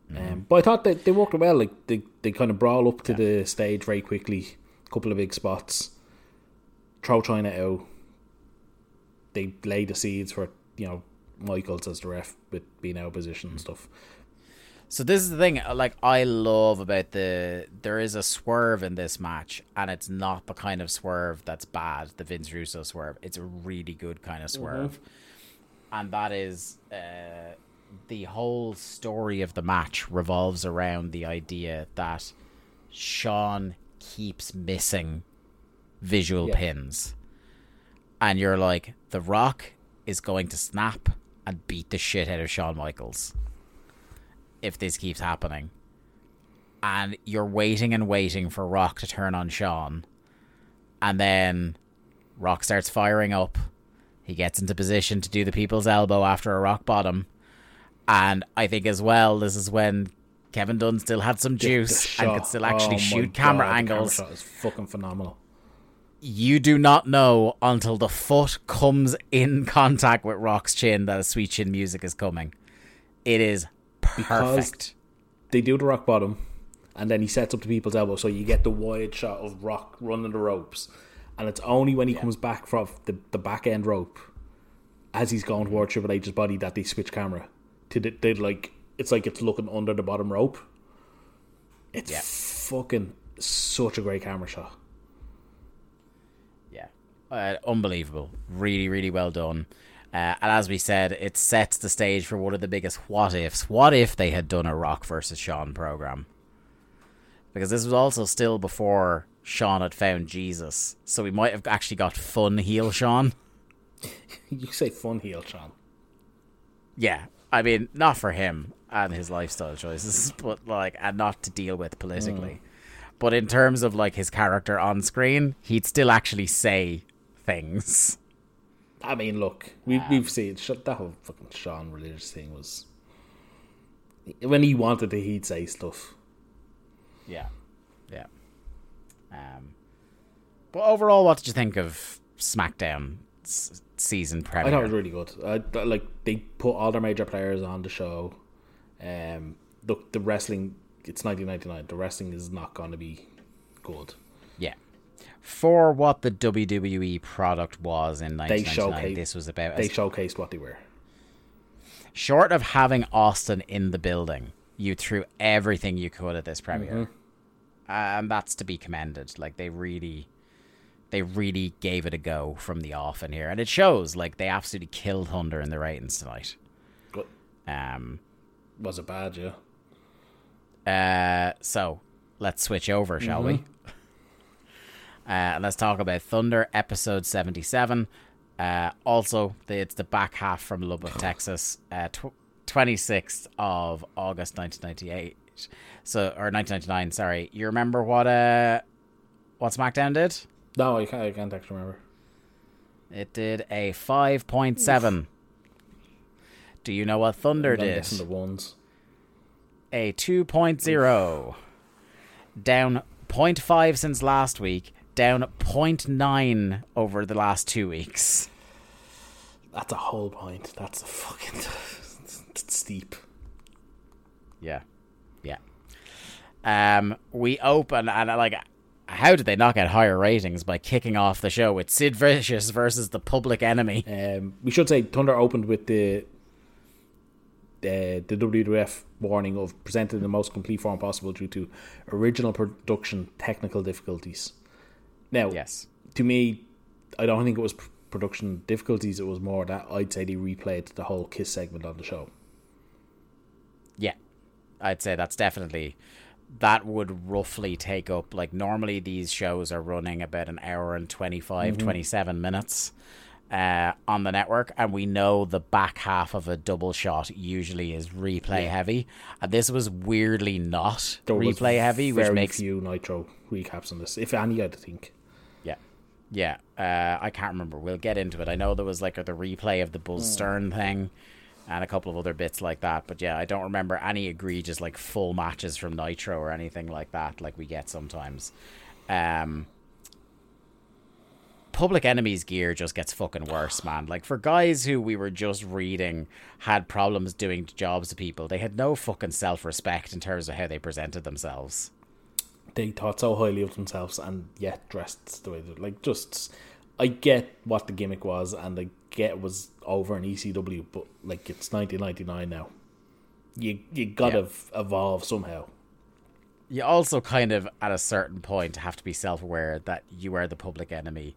But I thought they worked well. Like, they kind of brawl up to the stage very quickly, a couple of big spots. Throw China out. They lay the seeds for, you know, Michaels as the ref with being out of position and stuff. So this is the thing, like, I love about there is a swerve in this match, and it's not the kind of swerve that's bad, the Vince Russo swerve. It's a really good kind of swerve. Mm-hmm. And that is the whole story of the match revolves around the idea that Sean keeps missing visual pins, and you're like, The Rock is going to snap and beat the shit out of Shawn Michaels if this keeps happening, and you're waiting and waiting for Rock to turn on Shawn, and then Rock starts firing up, he gets into position to do the people's elbow after a rock bottom, and I think as well this is when Kevin Dunn still had some juice and could still actually shoot camera angles. The camera shot is fucking phenomenal. You do not know until the foot comes in contact with Rock's chin that a Sweet Chin Music is coming. It is perfect. Because they do the rock bottom, and then he sets up the people's elbow, so you get the wide shot of Rock running the ropes. And it's only when he comes back from the back end rope, as he's going toward Triple H's body, that they switch camera to the like it's looking under the bottom rope. It's fucking such a great camera shot. Unbelievable. Really, really well done. And as we said, it sets the stage for one of the biggest what-ifs. What if they had done a Rock versus Shawn program? Because this was also still before Shawn had found Jesus. So we might have actually got fun heel Shawn. You say fun heel Shawn. Yeah. I mean, not for him and his lifestyle choices, but like, and not to deal with politically. But in terms of like his character on screen, he'd still actually say things. I mean, look, we've seen that whole fucking Sean religious thing was, when he wanted to, he'd say stuff. Yeah. But overall, what did you think of SmackDown's season premiere? I thought it was really good. Like, they put all their major players on the show. Look, the wrestling, it's 1999. The wrestling is not going to be good. Yeah. For what the WWE product was in 1999, this was about... They showcased what they were. Short of having Austin in the building, you threw everything you could at this premiere. Mm-hmm. And that's to be commended. Like, they really gave it a go from the off in here. And it shows, like, they absolutely killed Thunder in the ratings tonight. Good. Was it bad, so, let's switch over, shall we? Let's talk about Thunder, episode 77. Also, it's the back half from Lubbock, Texas, 26th of August 1998. So, or 1999, sorry. You remember what SmackDown did? No, I can't actually remember. It did a 5.7. Do you know what Thunder did? I'm guessing the ones. A 2.0. Down 0.5 since last week. Down 0.9 over the last 2 weeks. That's a whole point. That's a fucking steep. Yeah. We open, and like, how did they not get higher ratings? By kicking off the show with Sid Vicious versus the Public Enemy. We should say Thunder opened with the WWF warning of presented in the most complete form possible due to original production technical difficulties. Now, to me, I don't think it was production difficulties. It was more that I'd say they replayed the whole Kiss segment on the show. Yeah, I'd say that's definitely that would roughly take up, like, normally these shows are running about an hour and 25, 27 minutes on the network, and we know the back half of a double shot usually is replay heavy, and this was weirdly not there replay heavy, which makes few Nitro recaps on this, if any, I think. Yeah, I can't remember. We'll get into it. I know there was like the replay of the Buzz Stern thing and a couple of other bits like that. But yeah, I don't remember any egregious like full matches from Nitro or anything like that like we get sometimes. Public Enemy's gear just gets fucking worse, man. Like, for guys who we were just reading had problems doing jobs to people, they had no fucking self-respect in terms of how they presented themselves. They thought so highly of themselves and yet dressed the way they like. Just, I get what the gimmick was and I get it was over in ECW, but like, it's 1999 now. You gotta evolve somehow. You also kind of at a certain point have to be self-aware that you are the Public Enemy.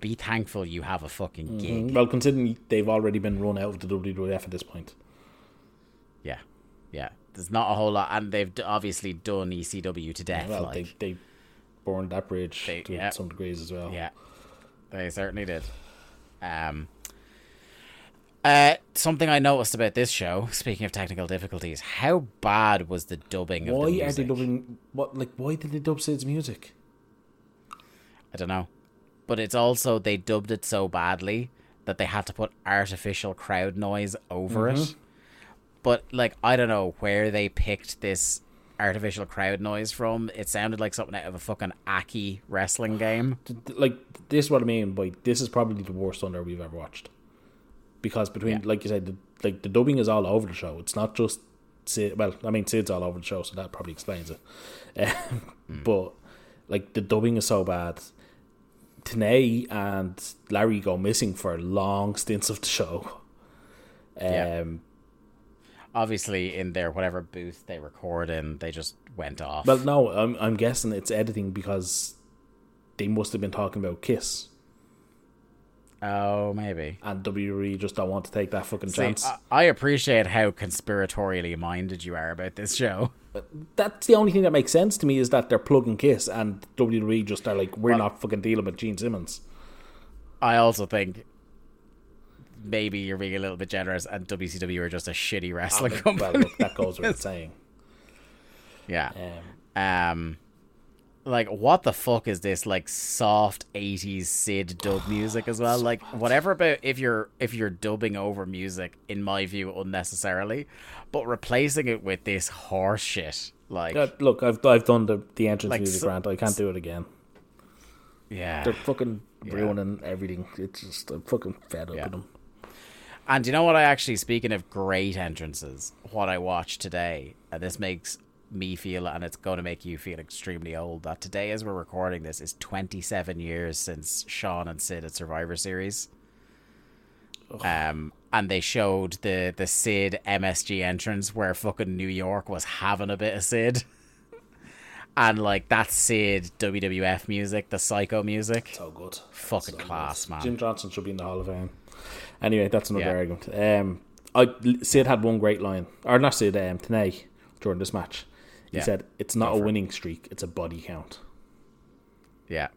Be thankful you have a fucking gig. Well, considering they've already been run out of the WWF at this point. Yeah. There's not a whole lot, and they've obviously done ECW to death. Well, like, they burned that bridge to some degrees as well. Yeah, they certainly did. Something I noticed about this show, speaking of technical difficulties, how bad was the dubbing of the music? Why are they dubbing? Why did they dub Sid's music? I don't know. But it's also, they dubbed it so badly that they had to put artificial crowd noise over it. But, like, I don't know where they picked this artificial crowd noise from. It sounded like something out of a fucking Aki wrestling game. Like, this is what I mean by this is probably the worst Thunder we've ever watched. Because between, like you said, the dubbing is all over the show. It's not just Sid. Well, I mean, Sid's all over the show, so that probably explains it. But, like, the dubbing is so bad. Tenay and Larry go missing for long stints of the show. Obviously, in their whatever booth they record in, they just went off. Well, no, I'm guessing it's editing because they must have been talking about Kiss. Oh, maybe. And WWE just don't want to take that fucking chance. I appreciate how conspiratorially minded you are about this show. But that's the only thing that makes sense to me, is that they're plugging Kiss and WWE just are like, we're not fucking dealing with Gene Simmons. I also think... maybe you're being a little bit generous and WCW are just a shitty wrestling company. Well, look, that goes without saying. Yeah. Like, what the fuck is this, like, soft 80s Sid dub music as well? Like, whatever about if you're dubbing over music, in my view, unnecessarily, but replacing it with this horse shit. Like, look, I've done the entrance like music rant. I can't do it again. Yeah. They're fucking ruining everything. It's just, I'm fucking fed up with them. And you know what, I actually, speaking of great entrances, what I watched today, and this makes me feel, and it's going to make you feel extremely old, that today as we're recording this is 27 years since Sean and Sid at Survivor Series. And they showed the Sid MSG entrance where fucking New York was having a bit of Sid. And like that Sid WWF music, the psycho music. So good. Fucking so class, nice. Man. Jim Johnson should be in the Hall of Fame. Anyway, that's another argument. Sid had one great line. Or not Sid, Tenay, during this match. He said, it's not a winning streak, it's a body count. Yeah,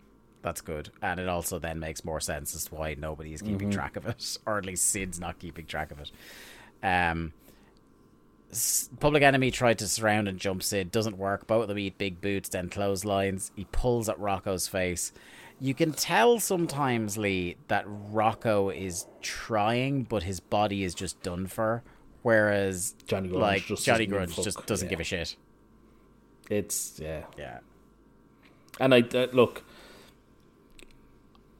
that's good. And it also then makes more sense as to why nobody's keeping track of it. Or at least Sid's not keeping track of it. Public Enemy tried to surround and jump Sid. Doesn't work. Both of them eat big boots, then clotheslines. He pulls at Rocco's face. You can tell sometimes, Lee, that Rocco is trying, but his body is just done for. Whereas Johnny Grunge just doesn't give a shit. It's. And I look,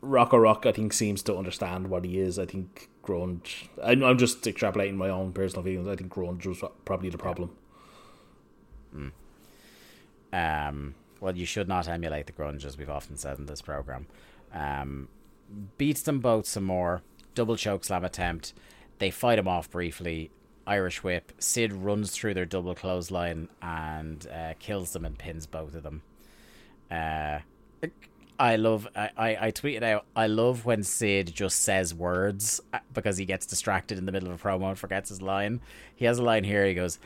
Rock, I think, seems to understand what he is. I think Grunge, I'm just extrapolating my own personal feelings, I think Grunge was probably the problem. Well, you should not emulate the Grunge, as we've often said in this program. Beats them both some more. Double choke slam attempt. They fight him off briefly. Irish whip. Sid runs through their double clothesline and kills them and pins both of them. I tweeted out, I love when Sid just says words because he gets distracted in the middle of a promo and forgets his line. He has a line here, he goes,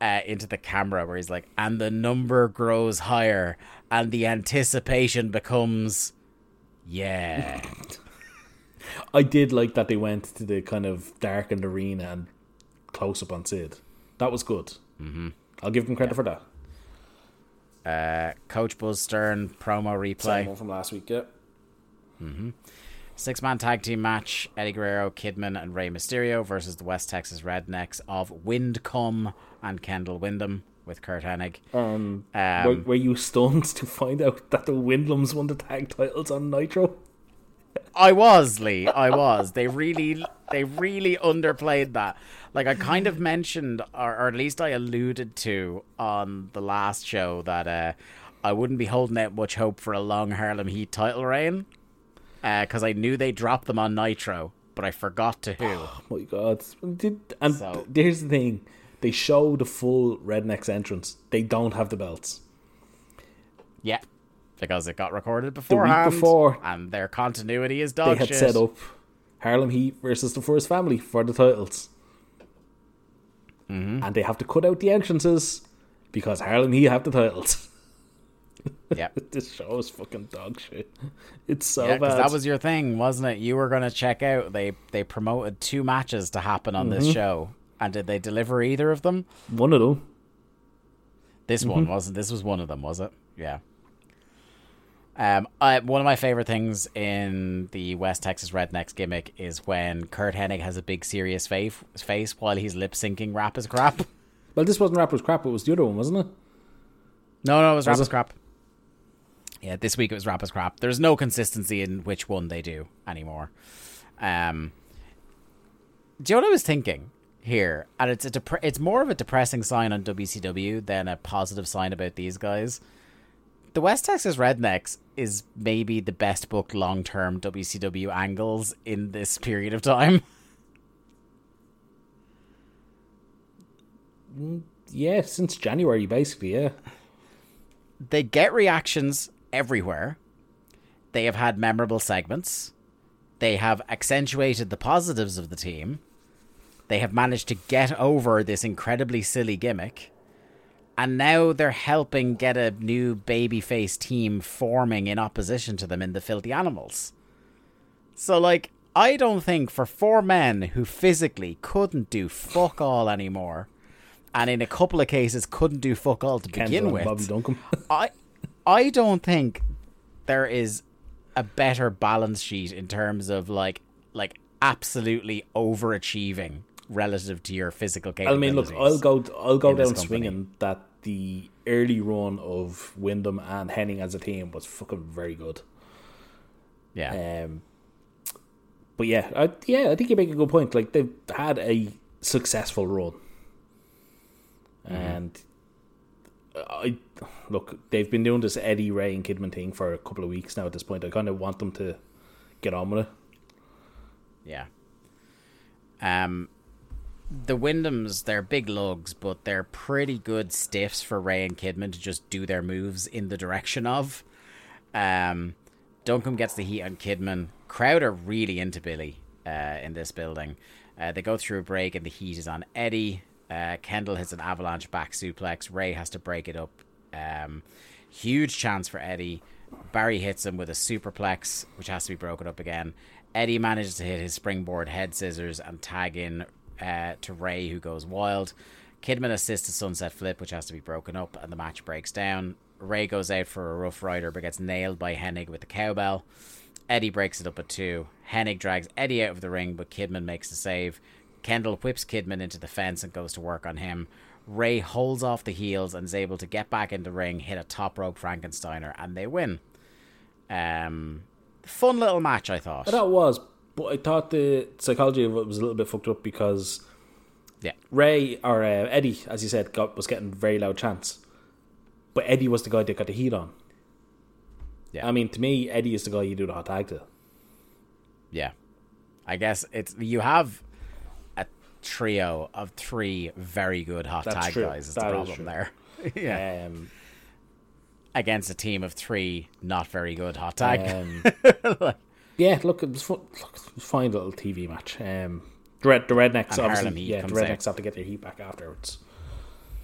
into the camera where he's like, and the number grows higher and the anticipation becomes, yeah. I did like that they went to the kind of darkened arena and close up on Sid. That was good. Mm-hmm. I'll give them credit for that. Coach Buzz Stern promo replay. Same one from last week, yeah. Mm-hmm. 6-man tag team match, Eddie Guerrero, Kidman and Rey Mysterio versus the West Texas Rednecks of Windcombe and Kendall Windham with Kurt Hennig. Were you stunned to find out that the Windhams won the tag titles on Nitro? I was, Lee. I was. They really underplayed that. Like, I kind of mentioned, or at least I alluded to on the last show, that I wouldn't be holding out much hope for a long Harlem Heat title reign. Because I knew they dropped them on Nitro, but I forgot to who. Oh my god. Here's the thing. They show the full Rednecks entrance. They don't have the belts. Yeah. Because it got recorded beforehand. The week before. And their continuity is dog shit. They had set up Harlem Heat versus the First Family for the titles. Mm-hmm. And they have to cut out the entrances because Harlem Heat have the titles. Yeah, this show is fucking dog shit. It's so bad. That was your thing, wasn't it? You were going to check out. They promoted two matches to happen on this show, and did they deliver either of them? One of them. This one wasn't. This was one of them, was it? Yeah. One of my favorite things in the West Texas Rednecks gimmick is when Kurt Hennig has a big serious face while he's lip syncing "Rap Is Crap." Well, this wasn't "Rap Is Crap." It was the other one, wasn't it? No, it was "Rap Is Crap." Yeah, this week it was "Rap Is Crap." There's no consistency in which one they do anymore. Do you know what I was thinking here? And it's it's more of a depressing sign on WCW than a positive sign about these guys. The West Texas Rednecks is maybe the best booked long-term WCW angles in this period of time. Yeah, since January, basically, yeah. They get reactions everywhere. They have had memorable segments. They have accentuated the positives of the team. They have managed to get over this incredibly silly gimmick. And now they're helping get a new babyface team forming in opposition to them in the Filthy Animals. So, like, I don't think for four men who physically couldn't do fuck all anymore, and in a couple of cases couldn't do fuck all to begin with, Bobby Duncombe. I don't think there is a better balance sheet in terms of like absolutely overachieving relative to your physical capabilities. I mean, look, I'll go down swinging that the early run of Windham and Henning as a team was fucking very good. Yeah. But yeah, I think you make a good point. Like, they've had a successful run. And they've been doing this Eddie, Ray and Kidman thing for a couple of weeks now at this point. I kind of want them to get on with it. Yeah. The Windhams, they're big lugs, but they're pretty good stiffs for Ray and Kidman to just do their moves in the direction of. Duncombe gets the heat on Kidman. Crowd are really into Billy in this building. They go through a break and the heat is on Eddie. Kendall hits an avalanche back suplex. Ray has to break it up. Huge chance for Eddie. Barry hits him with a superplex, which has to be broken up again. Eddie manages to hit his springboard head scissors and tag in to Ray, who goes wild. Kidman assists a sunset flip, which has to be broken up, and the match breaks down. Ray goes out for a Rough Rider, but gets nailed by Hennig with the cowbell. Eddie breaks it up at two. Hennig drags Eddie out of the ring, but Kidman makes the save. Kendall whips Kidman into the fence and goes to work on him. Ray holds off the heels and is able to get back in the ring, hit a top rope Frankensteiner, and they win. Fun little match, I thought. That was, but I thought the psychology of it was a little bit fucked up because Ray, or Eddie, as you said, was getting very loud chants. But Eddie was the guy that got the heat on. Yeah, I mean, to me, Eddie is the guy you do the hot tag to. Yeah. I guess you have trio of three very good hot tag guys is the problem there. Yeah. Against a team of three not very good hot tag. Yeah, look, it was a fine little TV match. The Rednecks obviously have to get their heat back afterwards.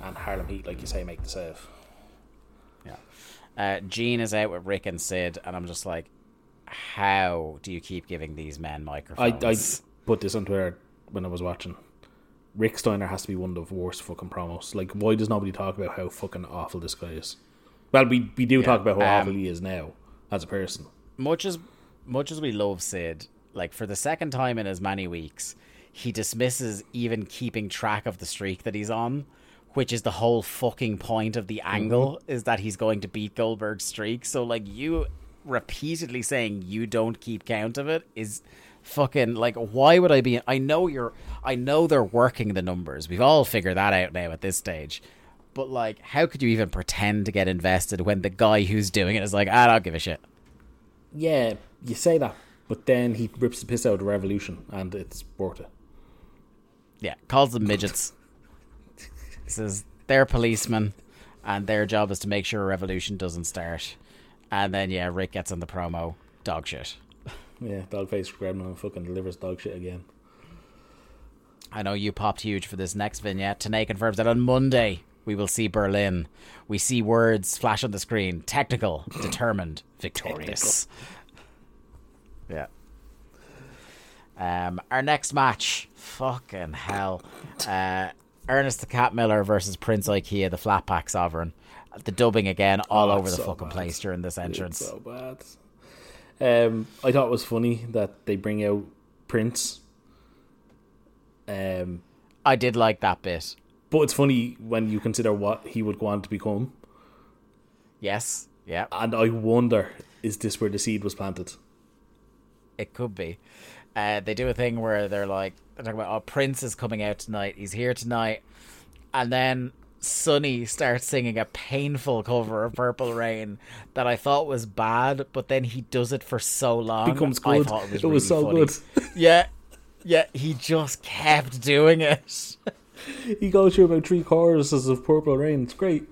And Harlem Heat, like you say, make the save. Yeah. Gene is out with Rick and Sid, and I'm just like, how do you keep giving these men microphones? I put this on Twitter when I was watching. Rick Steiner has to be one of the worst fucking promos. Like, why does nobody talk about how fucking awful this guy is? Well, we do talk about how awful he is now as a person. Much as we love Sid, like, for the second time in as many weeks, he dismisses even keeping track of the streak that he's on, which is the whole fucking point of the angle, is that he's going to beat Goldberg's streak. So, like, you repeatedly saying you don't keep count of it is... fucking, like, why would I be? I know they're working the numbers. We've all figured that out now at this stage. But, like, how could you even pretend to get invested when the guy who's doing it is like, I don't give a shit? Yeah, you say that, but then he rips the piss out of Revolution, and it's worth it. Yeah, calls them midgets. Says they're policemen, and their job is to make sure a revolution doesn't start. And then, yeah, Rick gets on the promo, dog shit. Yeah, Dogface Gremlin fucking delivers dog shit again. I know you popped huge for this next vignette. Tanay confirms that on Monday we will see Berlin. We see words flash on the screen. Technical, determined, victorious. Technical. Yeah. Our next match. Fucking hell. Ernest the Cat Miller versus Prince Ikea, the Flatpack Sovereign. The dubbing again all over the fucking place during this entrance. It's so bad. I thought it was funny that they bring out Prince. I did like that bit. But it's funny when you consider what he would go on to become. Yes, yeah. And I wonder, is this where the seed was planted? It could be. They do a thing where they're talking about, oh, Prince is coming out tonight, he's here tonight. And then Sonny starts singing a painful cover of Purple Rain that I thought was bad, but then he does it for so long. Becomes good. I thought it was really so funny. Good. Yeah, he just kept doing it. He goes through about three choruses of Purple Rain. It's great.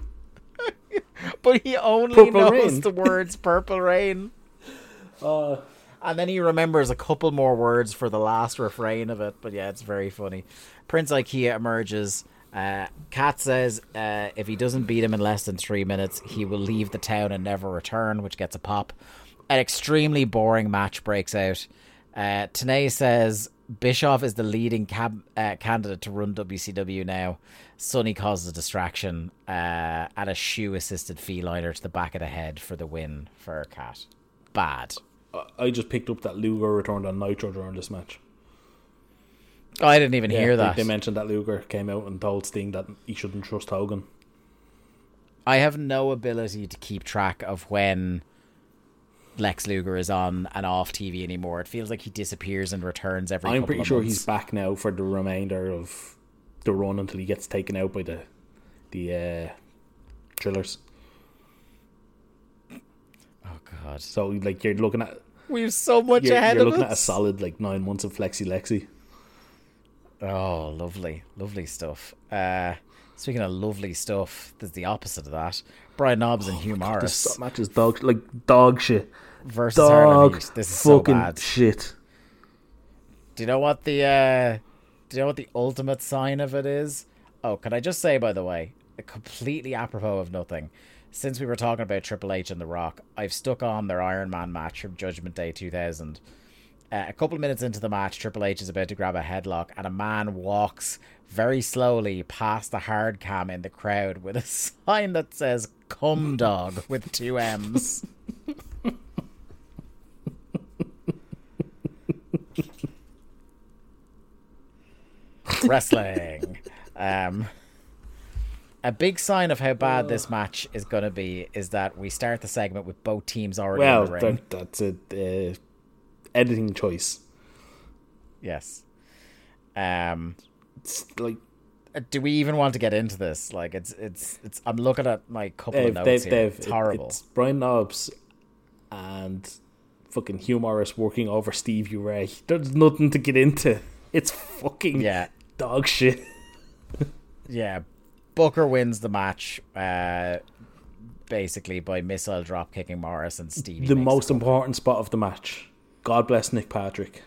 But he only knows the words Purple Rain. And then he remembers a couple more words for the last refrain of it. But yeah, it's very funny. Prince Ikea emerges. Kat says if he doesn't beat him in less than 3 minutes, he will leave the town and never return, which gets a pop. An extremely boring match breaks out. Tanay says Bischoff is the leading candidate to run WCW now. Sonny causes a distraction and a shoe-assisted feeliner to the back of the head for the win for Kat. Bad. I just picked up that Luger returned on Nitro during this match. Oh, I didn't even hear that. They mentioned that Luger came out and told Sting that he shouldn't trust Hogan. I have no ability to keep track of when Lex Luger is on and off TV anymore. It feels like he disappears and returns every couple of months. I'm pretty sure he's back now for the remainder of the run until he gets taken out by the Drillers. Oh, God. So, like, you're looking at... We have so much ahead of us. You're looking at a solid, like, 9 months of Flexi Lexi. Oh, lovely. Lovely stuff. Speaking of lovely stuff, there's the opposite of that. Brian Knobbs and Hugh Morris. This match is dog shit. Versus Harlem Heat. This is so bad. Shit. Do you know what the ultimate sign of it is? Oh, can I just say, by the way, completely apropos of nothing, since we were talking about Triple H and The Rock, I've stuck on their Iron Man match from Judgment Day 2000. A couple of minutes into the match, Triple H is about to grab a headlock and a man walks very slowly past the hard cam in the crowd with a sign that says "Cum Dog" with 2 M's. Wrestling. A big sign of how bad this match is going to be is that we start the segment with both teams already in the ring. Well, that's it. Editing choice. Yes. It's like, do we even want to get into this? Like, it's I'm looking at my couple of notes here. It's horrible. It's Brian Knobbs and fucking Hugh Morris working over Steve Uray. There's nothing to get into. It's fucking dog shit. Yeah. Booker wins the match basically by missile drop kicking Morris, and Stevie. The most important spot of the match. God bless Nick Patrick.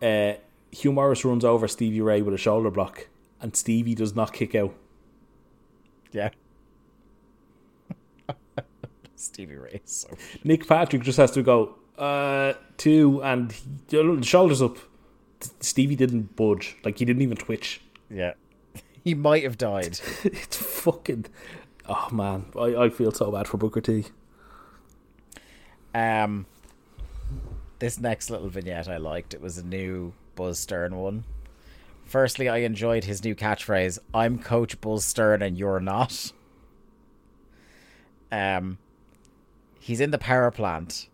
Hugh Morris runs over Stevie Ray with a shoulder block and Stevie does not kick out. Yeah. Stevie Ray is so funny. Nick Patrick just has to go, two, and shoulders up. Stevie didn't budge. Like, he didn't even twitch. Yeah. He might have died. It's fucking... Oh, man. I feel so bad for Booker T. This next little vignette I liked. It was a new Buzz Stern one. Firstly, I enjoyed his new catchphrase, "I'm Coach Buzz Stern and you're not." He's in the power plant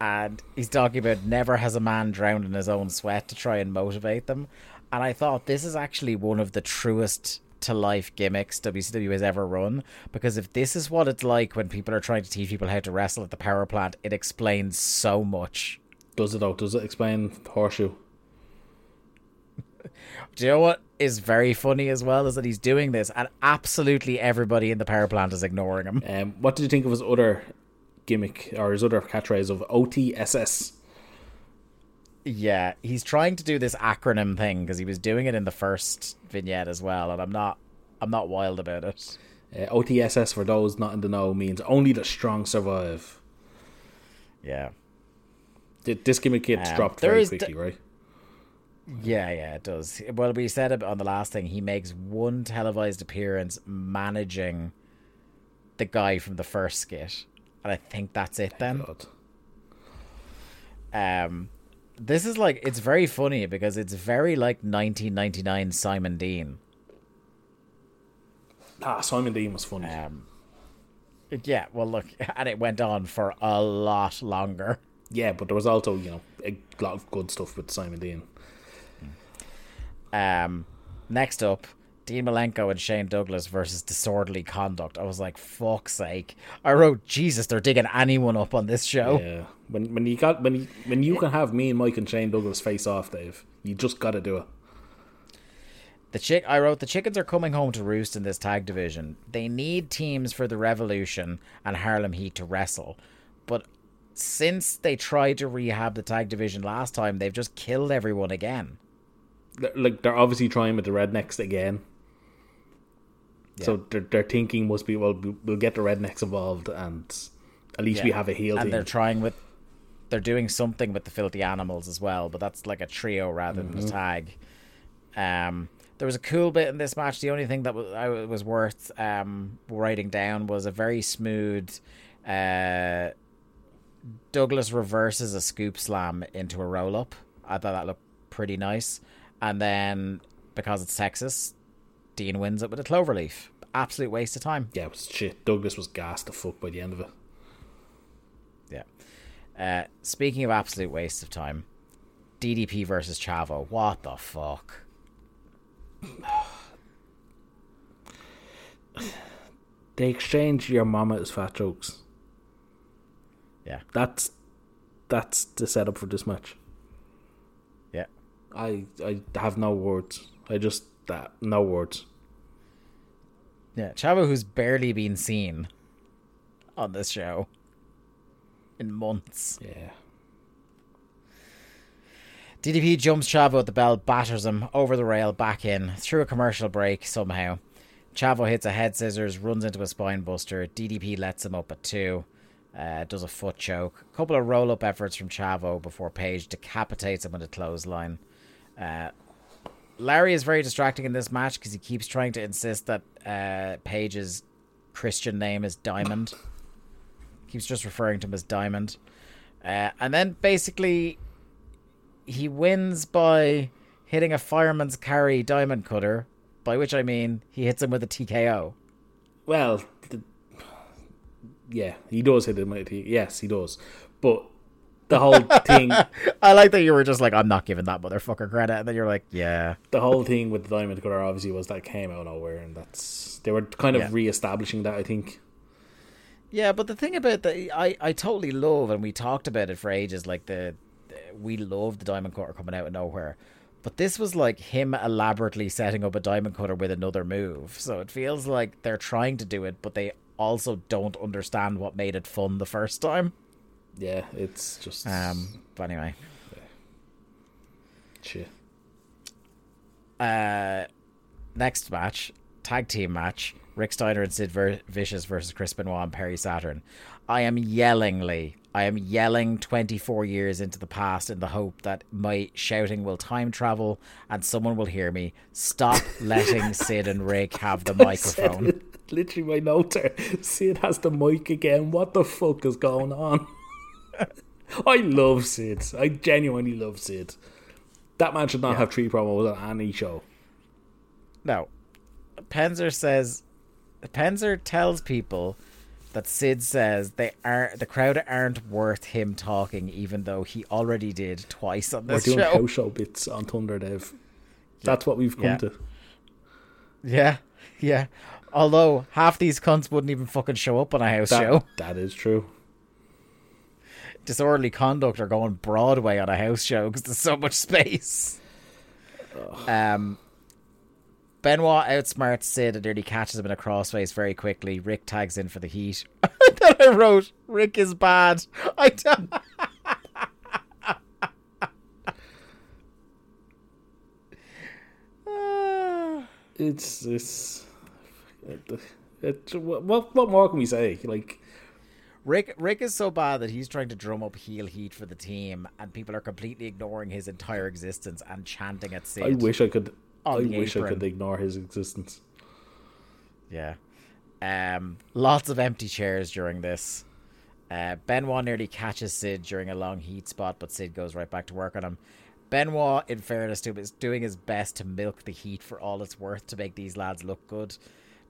and he's talking about never has a man drowned in his own sweat to try and motivate them. And I thought this is actually one of the truest to life gimmicks WCW has ever run, because if this is what it's like when people are trying to teach people how to wrestle at the power plant, it explains so much. Does it though? Does it explain Horseshoe? Do you know what is very funny as well is that he's doing this and absolutely everybody in the power plant is ignoring him. What did you think of his other gimmick, or his other catchphrase of OTSS? Yeah, he's trying to do this acronym thing because he was doing it in the first vignette as well, and I'm not wild about it. OTSS, for those not in the know, means only the strong survive. Yeah. This gimmick gets dropped very quickly, right? Yeah, it does. Well, we said on the last thing, he makes one televised appearance managing the guy from the first skit. And I think that's it then. God. This is like, it's very funny because it's very like 1999 Simon Dean. Ah, Simon Dean was funny. Yeah, well look, and it went on for a lot longer. Yeah, but there was also, you know, a lot of good stuff with Simon Dean. Next up, Dean Malenko and Shane Douglas versus Disorderly Conduct. I was like, fuck's sake. I wrote, Jesus, they're digging anyone up on this show. Yeah. When you can have me and Mike and Shane Douglas face off, Dave, you just gotta do it. I wrote, the chickens are coming home to roost in this tag division. They need teams for the Revolution and Harlem Heat to wrestle. But since they tried to rehab the tag division last time, they've just killed everyone again. Like, they're obviously trying with the Rednecks again. Yeah. So their thinking must be, well, we'll get the Rednecks involved and at least we have a heel team. And they're doing something with the Filthy Animals as well, but that's like a trio rather than a tag. There was a cool bit in this match. The only thing that was worth writing down was a very smooth... Douglas reverses a scoop slam into a roll-up. I thought that looked pretty nice. And then, because it's Texas, Dean wins it with a cloverleaf. Absolute waste of time. Yeah, it was shit. Douglas was gassed the fuck by the end of it. Yeah. Speaking of absolute waste of time, DDP versus Chavo. What the fuck? They exchange your mama as fat jokes. Yeah. That's the setup for this match. I have no words. No words. Yeah, Chavo, who's barely been seen on this show in months. Yeah. DDP jumps Chavo at the bell, batters him over the rail, back in, through a commercial break somehow. Chavo hits a head scissors, runs into a spine buster. DDP lets him up at 2. Does a foot choke. A couple of roll-up efforts from Chavo before Page decapitates him with a clothesline. Larry is very distracting in this match because he keeps trying to insist that Paige's Christian name is Diamond. Keeps just referring to him as Diamond. And then basically he wins by hitting a fireman's carry diamond cutter, by which I mean he hits him with a TKO. Well, yeah, he does hit him with a TKO. Yes, he does. But... the whole thing... I like that you were just like, I'm not giving that motherfucker credit. And then you're like, yeah. The whole thing with the diamond cutter obviously was that came out of nowhere. And that's... they were kind of re-establishing that, I think. Yeah, but the thing about that... I totally love, and we talked about it for ages, like we love the diamond cutter coming out of nowhere. But this was like him elaborately setting up a diamond cutter with another move. So it feels like they're trying to do it, but they also don't understand what made it fun the first time. Yeah, it's just... but anyway. Yeah. Sure. Next match, tag team match, Rick Steiner and Sid Vicious versus Chris Benoit and Perry Saturn. I am yelling, Lee. I am yelling 24 years into the past in the hope that my shouting will time travel and someone will hear me. Stop letting Sid and Rick have the microphone. Said, literally my notes are, Sid has the mic again. What the fuck is going on? I love Sid. I genuinely love Sid. That man should not have three promos on any show. No. Penzer tells people that Sid says the crowd aren't worth him talking, even though he already did twice on this show. We're doing house show bits on Thunder, Dave. That's what we've come to. Yeah. Although half these cunts wouldn't even fucking show up on a house show. That is true. Disorderly Conduct are going Broadway on a house show because there's so much space. Benoit outsmarts Sid and nearly catches him in a crossface very quickly. Rick tags in for the heat. Then I wrote, Rick is bad. I don't... What more can we say? Like... Rick is so bad that he's trying to drum up heel heat for the team, and people are completely ignoring his entire existence and chanting at Sid. I wish I could ignore his existence. Yeah. Lots of empty chairs during this. Benoit nearly catches Sid during a long heat spot, but Sid goes right back to work on him. Benoit, in fairness to him, is doing his best to milk the heat for all it's worth to make these lads look good.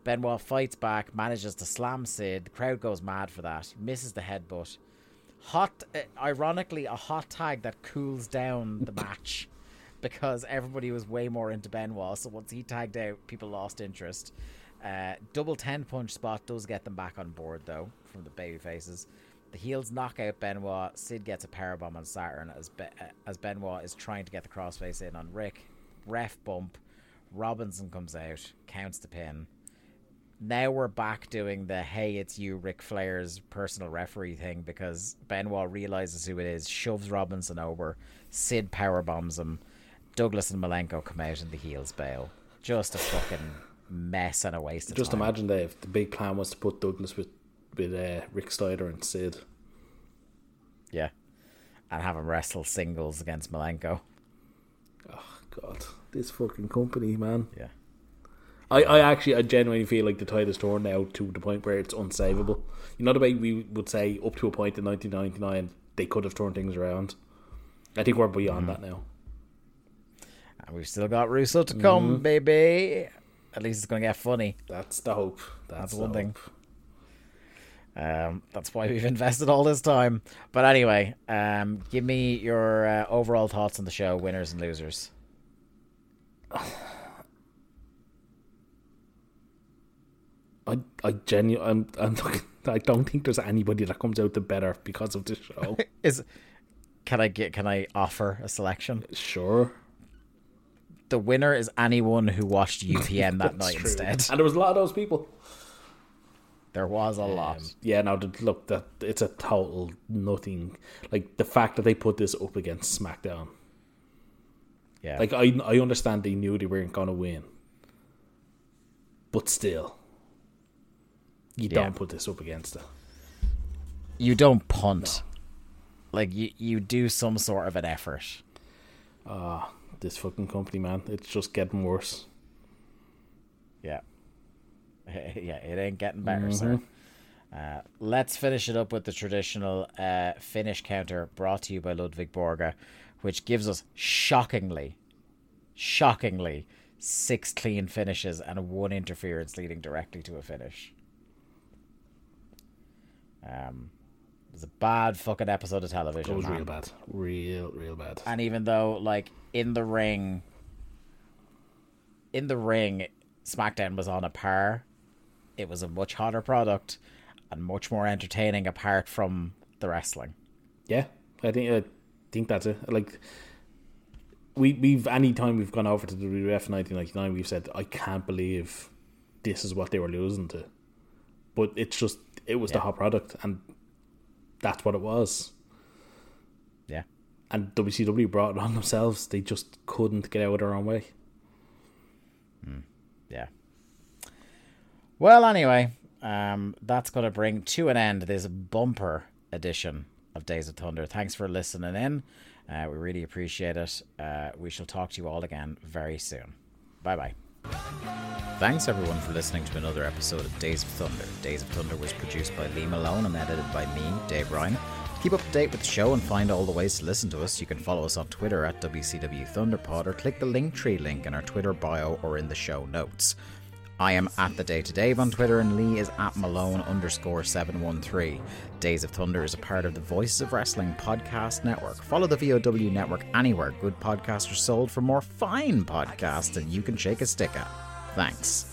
Benoit fights back, manages to slam Sid. The crowd goes mad for that. Misses the headbutt. Ironically, a hot tag that cools down the match because everybody was way more into Benoit. So once he tagged out, people lost interest. Double 10-punch spot does get them back on board, though, from the baby faces. The heels knock out Benoit. Sid gets a powerbomb on Saturn as Benoit is trying to get the crossface in on Rick. Ref bump. Robinson comes out, counts the pin. Now we're back doing the hey, it's you, Ric Flair's personal referee thing, because Benoit realizes who it is, shoves Robinson over, Sid powerbombs him, Douglas and Malenko come out and the heels bail. Just a fucking mess and a waste of time. Just imagine, Dave, the big plan was to put Douglas with Rick Steiner and Sid. Yeah. And have him wrestle singles against Malenko. Oh, God. This fucking company, man. Yeah. I genuinely feel like the tide is torn now to the point where it's unsavable. You know the way we would say up to a point in 1999 they could have turned things around. I think we're beyond that now. And we've still got Russo to come, baby. At least it's going to get funny. That's the hope. That's the one thing. That's why we've invested all this time. But anyway, give me your overall thoughts on the show, winners and losers. I don't think there's anybody that comes out the better because of this show. Can I offer a selection? Sure. The winner is anyone who watched UPN that night instead, and there was a lot of those people. There was a lot. Yeah. Now, look, that it's a total nothing. Like the fact that they put this up against SmackDown. Yeah. Like I understand they knew they weren't gonna win, but still. You don't put this up against it. You don't punt. No. Like, you do some sort of an effort. This fucking company, man. It's just getting worse. Yeah. Yeah, it ain't getting better, sir. Let's finish it up with the traditional Finnish counter brought to you by Ludwig Borga, which gives us shockingly, 6 clean finishes and 1 interference leading directly to a finish. It was a bad fucking episode of television. It was real bad. And even though, like, in the ring, SmackDown was on a par. It was a much hotter product and much more entertaining apart from the wrestling. Yeah, I think that's it. Like, we've any time we've gone over to the WWF in 1999, we've said, I can't believe this is what they were losing to. But it's just. It was the hot product, and that's what it was. Yeah. And WCW brought it on themselves. They just couldn't get out of their own way. yeah. Well, anyway, that's going to bring to an end this bumper edition of Days of Thunder. Thanks for listening in. We really appreciate it. We shall talk to you all again very soon. Bye-bye. Thanks everyone for listening to another episode of Days of Thunder. Days of Thunder was produced by Lee Malone and edited by me, Dave Ryan. To keep up to date with the show and find all the ways to listen to us, you can follow us on Twitter at WCW Thunderpod, or click the Linktree link in our Twitter bio or in the show notes. I am at The Day to Dave on Twitter, and Lee is at Malone_713. Days of Thunder is a part of the Voices of Wrestling podcast network. Follow the VOW network anywhere good podcasts are sold for more fine podcasts than you can shake a stick at. Thanks.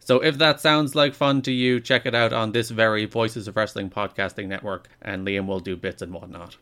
So if that sounds like fun to you, check it out on this very Voices of Wrestling Podcasting Network, and Liam will do bits and whatnot.